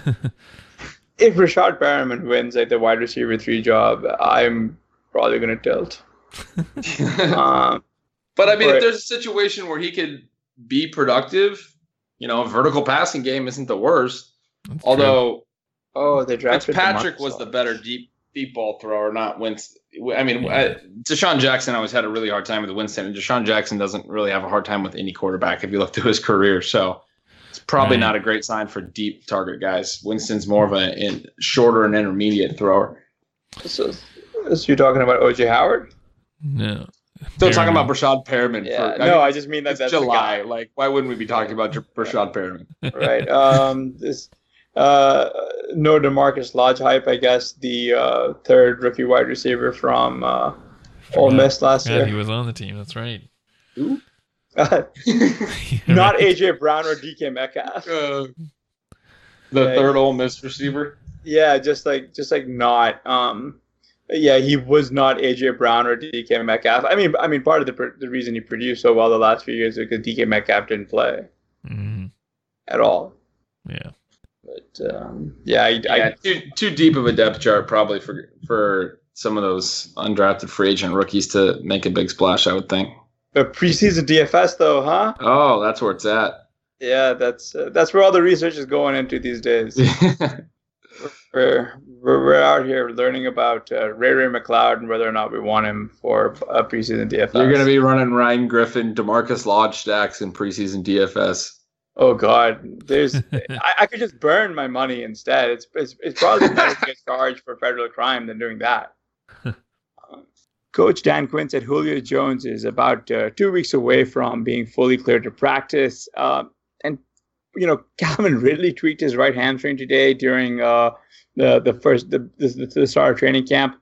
If Rashad Perriman wins like the wide receiver 3 job, I'm probably going to tilt. But I mean, if there's a situation where he could be productive, you know, a vertical passing game isn't the worst. Although, Fitzpatrick was the better deep deep ball thrower, not Winston. I mean, Deshaun Jackson always had a really hard time with Winston, and Deshaun Jackson doesn't really have a hard time with any quarterback if you look through his career. So it's probably not a great sign for deep target guys. Winston's more of a shorter and intermediate thrower. So you're talking about O.J. Howard? No. Still talking about Brashad Perriman. Yeah. I just mean that's July. Like, why wouldn't we be talking about Brashad Perriman? Right. No DeMarcus Lodge hype, I guess, the third rookie wide receiver from Ole Miss last year. Yeah, he was on the team. That's right. Who? Not A.J. Brown or DK Metcalf. Third Ole Miss receiver? Yeah, just like not... Yeah, he was not A.J. Brown or DK Metcalf. I mean, part of the reason he produced so well the last few years is because DK Metcalf didn't play at all. Yeah. But, too deep of a depth chart probably for some of those undrafted free agent rookies to make a big splash, I would think. But preseason DFS, though, huh? Oh, that's where it's at. Yeah, that's where all the research is going into these days. We're out here learning about Ray McLeod and whether or not we want him for a preseason DFS. You're going to be running Ryan Griffin, DeMarcus Lodge stacks in preseason DFS. Oh God, I could just burn my money instead. It's probably better to get charged for federal crime than doing that. Coach Dan Quinn said Julio Jones is about 2 weeks away from being fully cleared to practice. Calvin Ridley tweaked his right hamstring today during the start of training camp.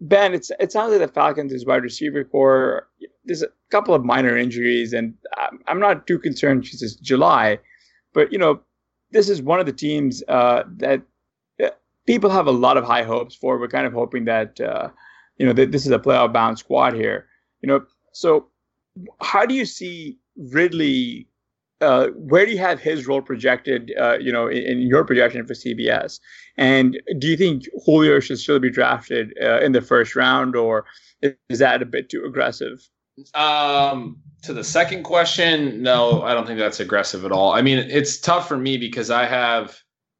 Ben, it sounds like the Falcons' wide receiver core, there's a couple of minor injuries, and I'm not too concerned because it's July. But, this is one of the teams that people have a lot of high hopes for. We're kind of hoping that, that this is a playoff-bound squad here. So how do you see Ridley... where do you have his role projected, in your projection for CBS? And do you think Julio should still be drafted in the first round, or is that a bit too aggressive? To the second question, no, I don't think that's aggressive at all. I mean, it's tough for me because I have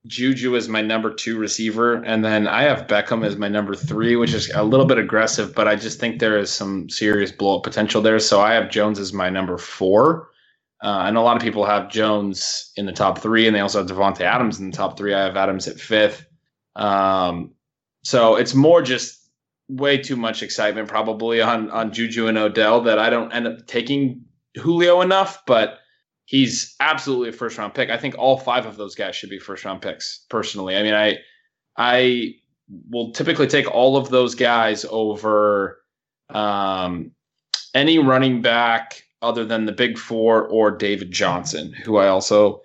JuJu as my number 2 receiver, and then I have Beckham as my number 3, which is a little bit aggressive, but I just think there is some serious blow-up potential there. So I have Jones as my number 4. And a lot of people have Jones in the top 3, and they also have Devontae Adams in the top 3. I have Adams at 5th. So it's more just way too much excitement probably on JuJu and Odell that I don't end up taking Julio enough, but he's absolutely a first-round pick. I think all 5 of those guys should be first-round picks, personally. I mean, I will typically take all of those guys over any running back other than the big 4 or David Johnson, who I also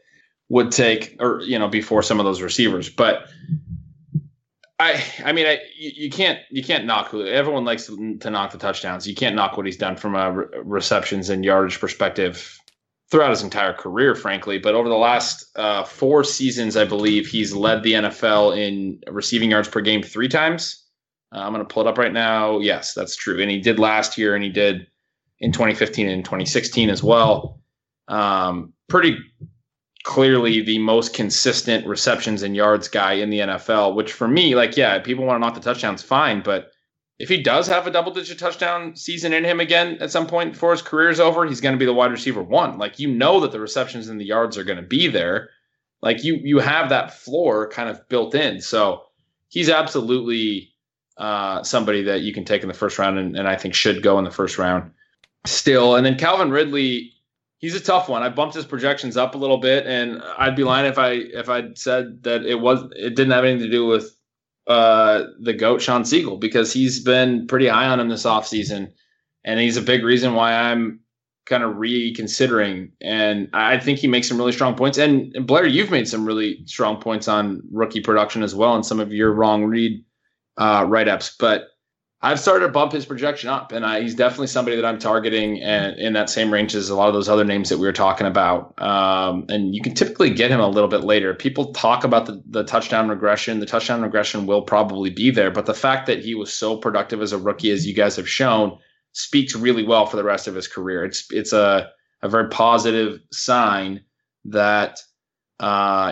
would take, or, before some of those receivers. But I mean, you can't knock Julio. Everyone likes to knock the touchdowns. You can't knock what he's done from a receptions and yardage perspective throughout his entire career, frankly. But over the last 4 seasons, I believe he's led the NFL in receiving yards per game 3 times. I'm going to pull it up right now. Yes, that's true. And he did last year, and he did in 2015 and 2016 as well. Pretty clearly the most consistent receptions and yards guy in the NFL, which for me, people want to knock the touchdowns, fine. But if he does have a double-digit touchdown season in him again at some point before his career is over, he's going to be the wide receiver 1. That the receptions and the yards are going to be there. You have that floor kind of built in. So he's absolutely somebody that you can take in the first round and I think should go in the first round. Still, and then Calvin Ridley, he's a tough one. I bumped his projections up a little bit, and I'd be lying if I said that it didn't have anything to do with the GOAT, Sean Siegel, because he's been pretty high on him this offseason, and he's a big reason why I'm kind of reconsidering. And I think he makes some really strong points. And Blair, you've made some really strong points on rookie production as well in some of your wrong read write-ups, but I've started to bump his projection up, and he's definitely somebody that I'm targeting and in that same range as a lot of those other names that we were talking about. And you can typically get him a little bit later. People talk about the touchdown regression. The touchdown regression will probably be there, but the fact that he was so productive as a rookie, as you guys have shown, speaks really well for the rest of his career. It's a very positive sign that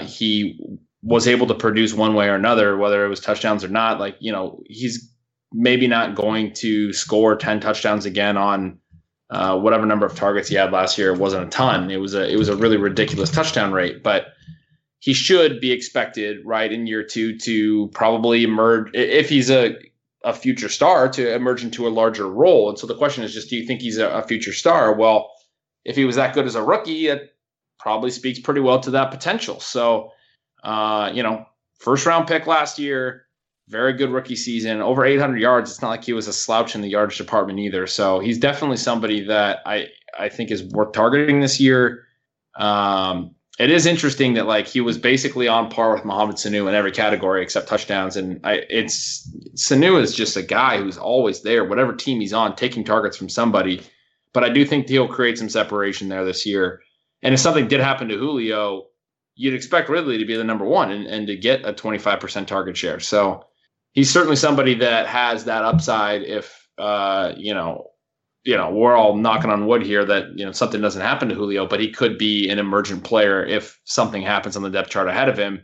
he was able to produce one way or another, whether it was touchdowns or not. Like, you know, he's maybe not going to score 10 touchdowns again on whatever number of targets he had last year. It wasn't a ton. It was a really ridiculous touchdown rate, but he should be expected right in year two to probably emerge, if he's a future star, to emerge into a larger role. And so the question is just, do you think he's a future star? Well, if he was that good as a rookie, it probably speaks pretty well to that potential. So, you know, first round pick last year, very good rookie season, over 800 yards. It's not like he was a slouch in the yardage department either. So he's definitely somebody that I think is worth targeting this year. It is interesting that, like, he was basically on par with Mohamed Sanu in every category except touchdowns. And Sanu is just a guy who's always there, whatever team he's on, taking targets from somebody. But I do think he'll create some separation there this year. And if something did happen to Julio, you'd expect Ridley to be the number one and to get a 25% target share. So he's certainly somebody that has that upside if, you know, we're all knocking on wood here that, you know, something doesn't happen to Julio, but he could be an emergent player if something happens on the depth chart ahead of him.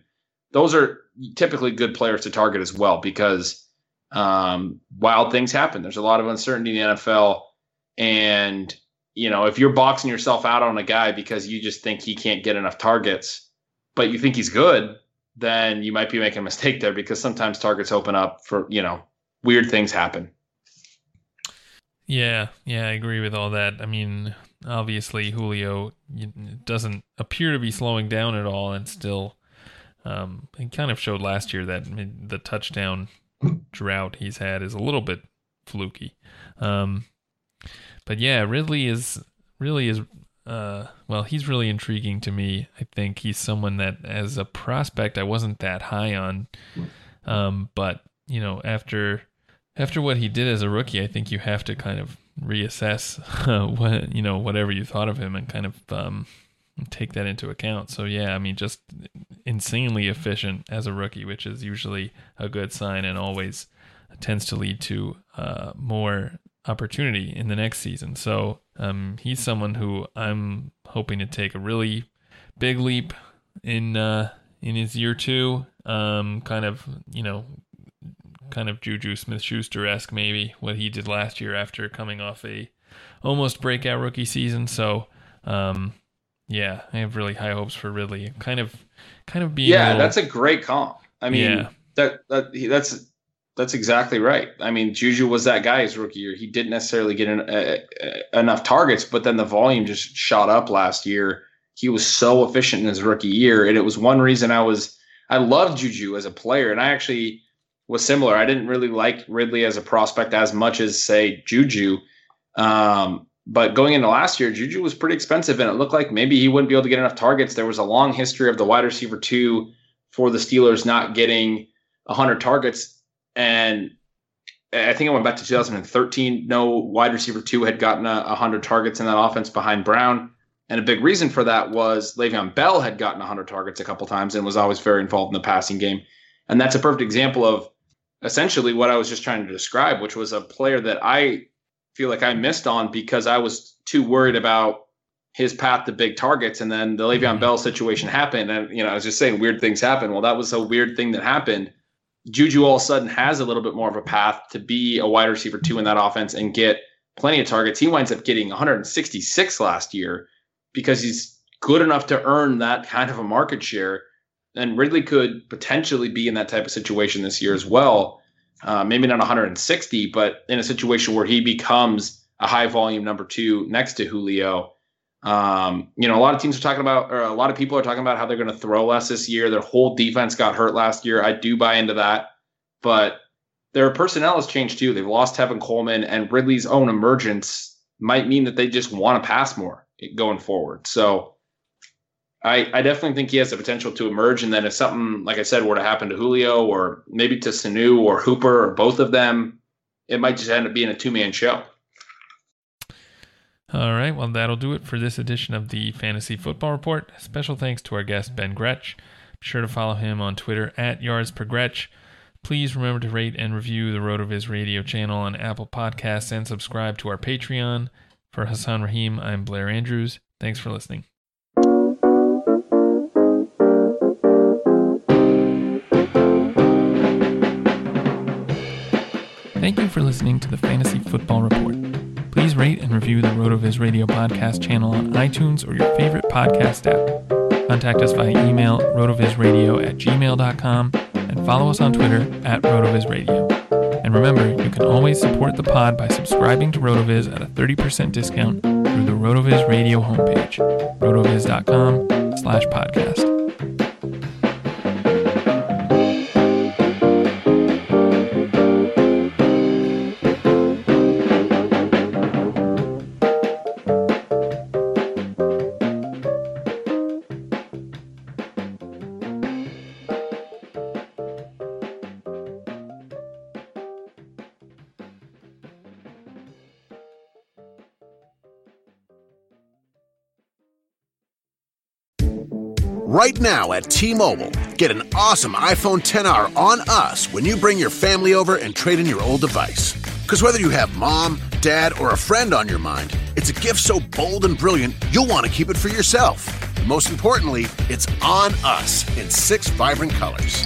Those are typically good players to target as well, because wild things happen. There's a lot of uncertainty in the NFL. And, you know, if you're boxing yourself out on a guy because you just think he can't get enough targets, but you think he's good, then you might be making a mistake there, because sometimes targets open up for, you know, weird things happen. Yeah, I agree with all that. I mean, obviously Julio doesn't appear to be slowing down at all, and still he kind of showed last year that the touchdown drought he's had is a little bit fluky. But yeah, Ridley is he's really intriguing to me. I think he's someone that as a prospect I wasn't that high on. But, you know, After what he did as a rookie, I think you have to kind of reassess whatever you thought of him and kind of take that into account. So, yeah, I mean, just insanely efficient as a rookie, which is usually a good sign and always tends to lead to more opportunity in the next season. So he's someone who I'm hoping to take a really big leap in his year two, kind of Juju Smith-Schuster-esque, maybe what he did last year after coming off a almost breakout rookie season. So, yeah, I have really high hopes for Ridley. Kind of being. Yeah, that's a great comp. I mean, yeah. that's exactly right. I mean, Juju was that guy his rookie year. He didn't necessarily get enough targets, but then the volume just shot up last year. He was so efficient in his rookie year, and it was one reason I loved Juju as a player, and I actually was similar. I didn't really like Ridley as a prospect as much as, say, Juju. But going into last year, Juju was pretty expensive, and it looked like maybe he wouldn't be able to get enough targets. There was a long history of the wide receiver two for the Steelers not getting 100 targets. And I think I went back to 2013. No wide receiver two had gotten 100 targets in that offense behind Brown. And a big reason for that was Le'Veon Bell had gotten 100 targets a couple times and was always very involved in the passing game. And that's a perfect example of essentially what I was just trying to describe, which was a player that I feel like I missed on because I was too worried about his path to big targets. And then the Le'Veon Bell situation happened. And, you know, I was just saying weird things happen. Well, that was a weird thing that happened. Juju all of a sudden has a little bit more of a path to be a wide receiver two in that offense and get plenty of targets. He winds up getting 166 last year because he's good enough to earn that kind of a market share. And Ridley could potentially be in that type of situation this year as well. Maybe not 160, but in a situation where he becomes a high volume number two next to Julio. You know, a lot of teams are talking about, or a lot of people are talking about how they're going to throw less this year. Their whole defense got hurt last year. I do buy into that, but their personnel has changed too. They've lost Tevin Coleman, and Ridley's own emergence might mean that they just want to pass more going forward. So I definitely think he has the potential to emerge. And then if something, like I said, were to happen to Julio or maybe to Sanu or Hooper or both of them, it might just end up being a two-man show. All right. Well, that'll do it for this edition of the Fantasy Football Report. Special thanks to our guest, Ben Gretch. Be sure to follow him on Twitter at @YardsPerGretch. Please remember to rate and review the RotoViz Radio channel on Apple Podcasts and subscribe to our Patreon. For Hasan Rahim, I'm Blair Andrews. Thanks for listening. Thank you for listening to the Fantasy Football Report. Please rate and review the RotoViz Radio podcast channel on iTunes or your favorite podcast app. Contact us via email, rotovizradio@gmail.com, and follow us on Twitter @RotoVizRadio. And remember, you can always support the pod by subscribing to RotoViz at a 30% discount through the RotoViz Radio homepage, rotoviz.com/podcast. Right now at T-Mobile, get an awesome iPhone XR on us when you bring your family over and trade in your old device. Because whether you have mom, dad, or a friend on your mind, it's a gift so bold and brilliant, you'll want to keep it for yourself. And most importantly, it's on us in 6 vibrant colors.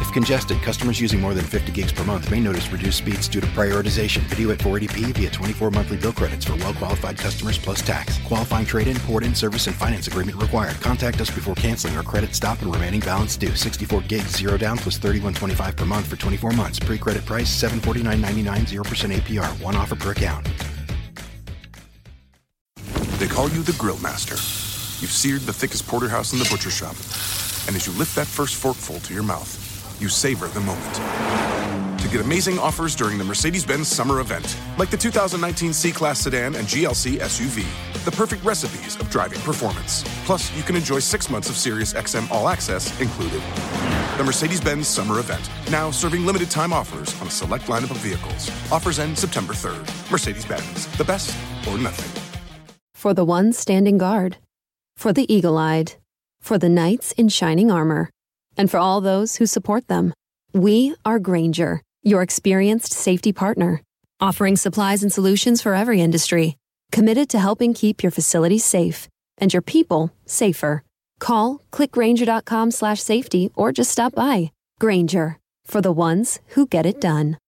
If congested, customers using more than 50 gigs per month may notice reduced speeds due to prioritization. Video at 480p via 24 monthly bill credits for well-qualified customers plus tax. Qualifying trade-in, port-in, service, and finance agreement required. Contact us before canceling or credit stop and remaining balance due. 64 gigs, 0 down, plus $31.25 per month for 24 months. Pre-credit price $749.99, 0% APR. One offer per account. They call you the Grill Master. You've seared the thickest porterhouse in the butcher shop. And as you lift that first forkful to your mouth, you savor the moment. To get amazing offers during the Mercedes-Benz summer event, like the 2019 C-Class sedan and GLC SUV, the perfect recipes of driving performance. Plus, you can enjoy 6 months of Sirius XM All Access included. The Mercedes-Benz summer event, now serving limited time offers on a select lineup of vehicles. Offers end September 3rd. Mercedes-Benz, the best or nothing. For the ones standing guard, for the eagle-eyed, for the knights in shining armor, and for all those who support them, we are Grainger, your experienced safety partner, offering supplies and solutions for every industry, committed to helping keep your facilities safe and your people safer. Call, click Grainger.com/safety, or just stop by. Grainger, for the ones who get it done.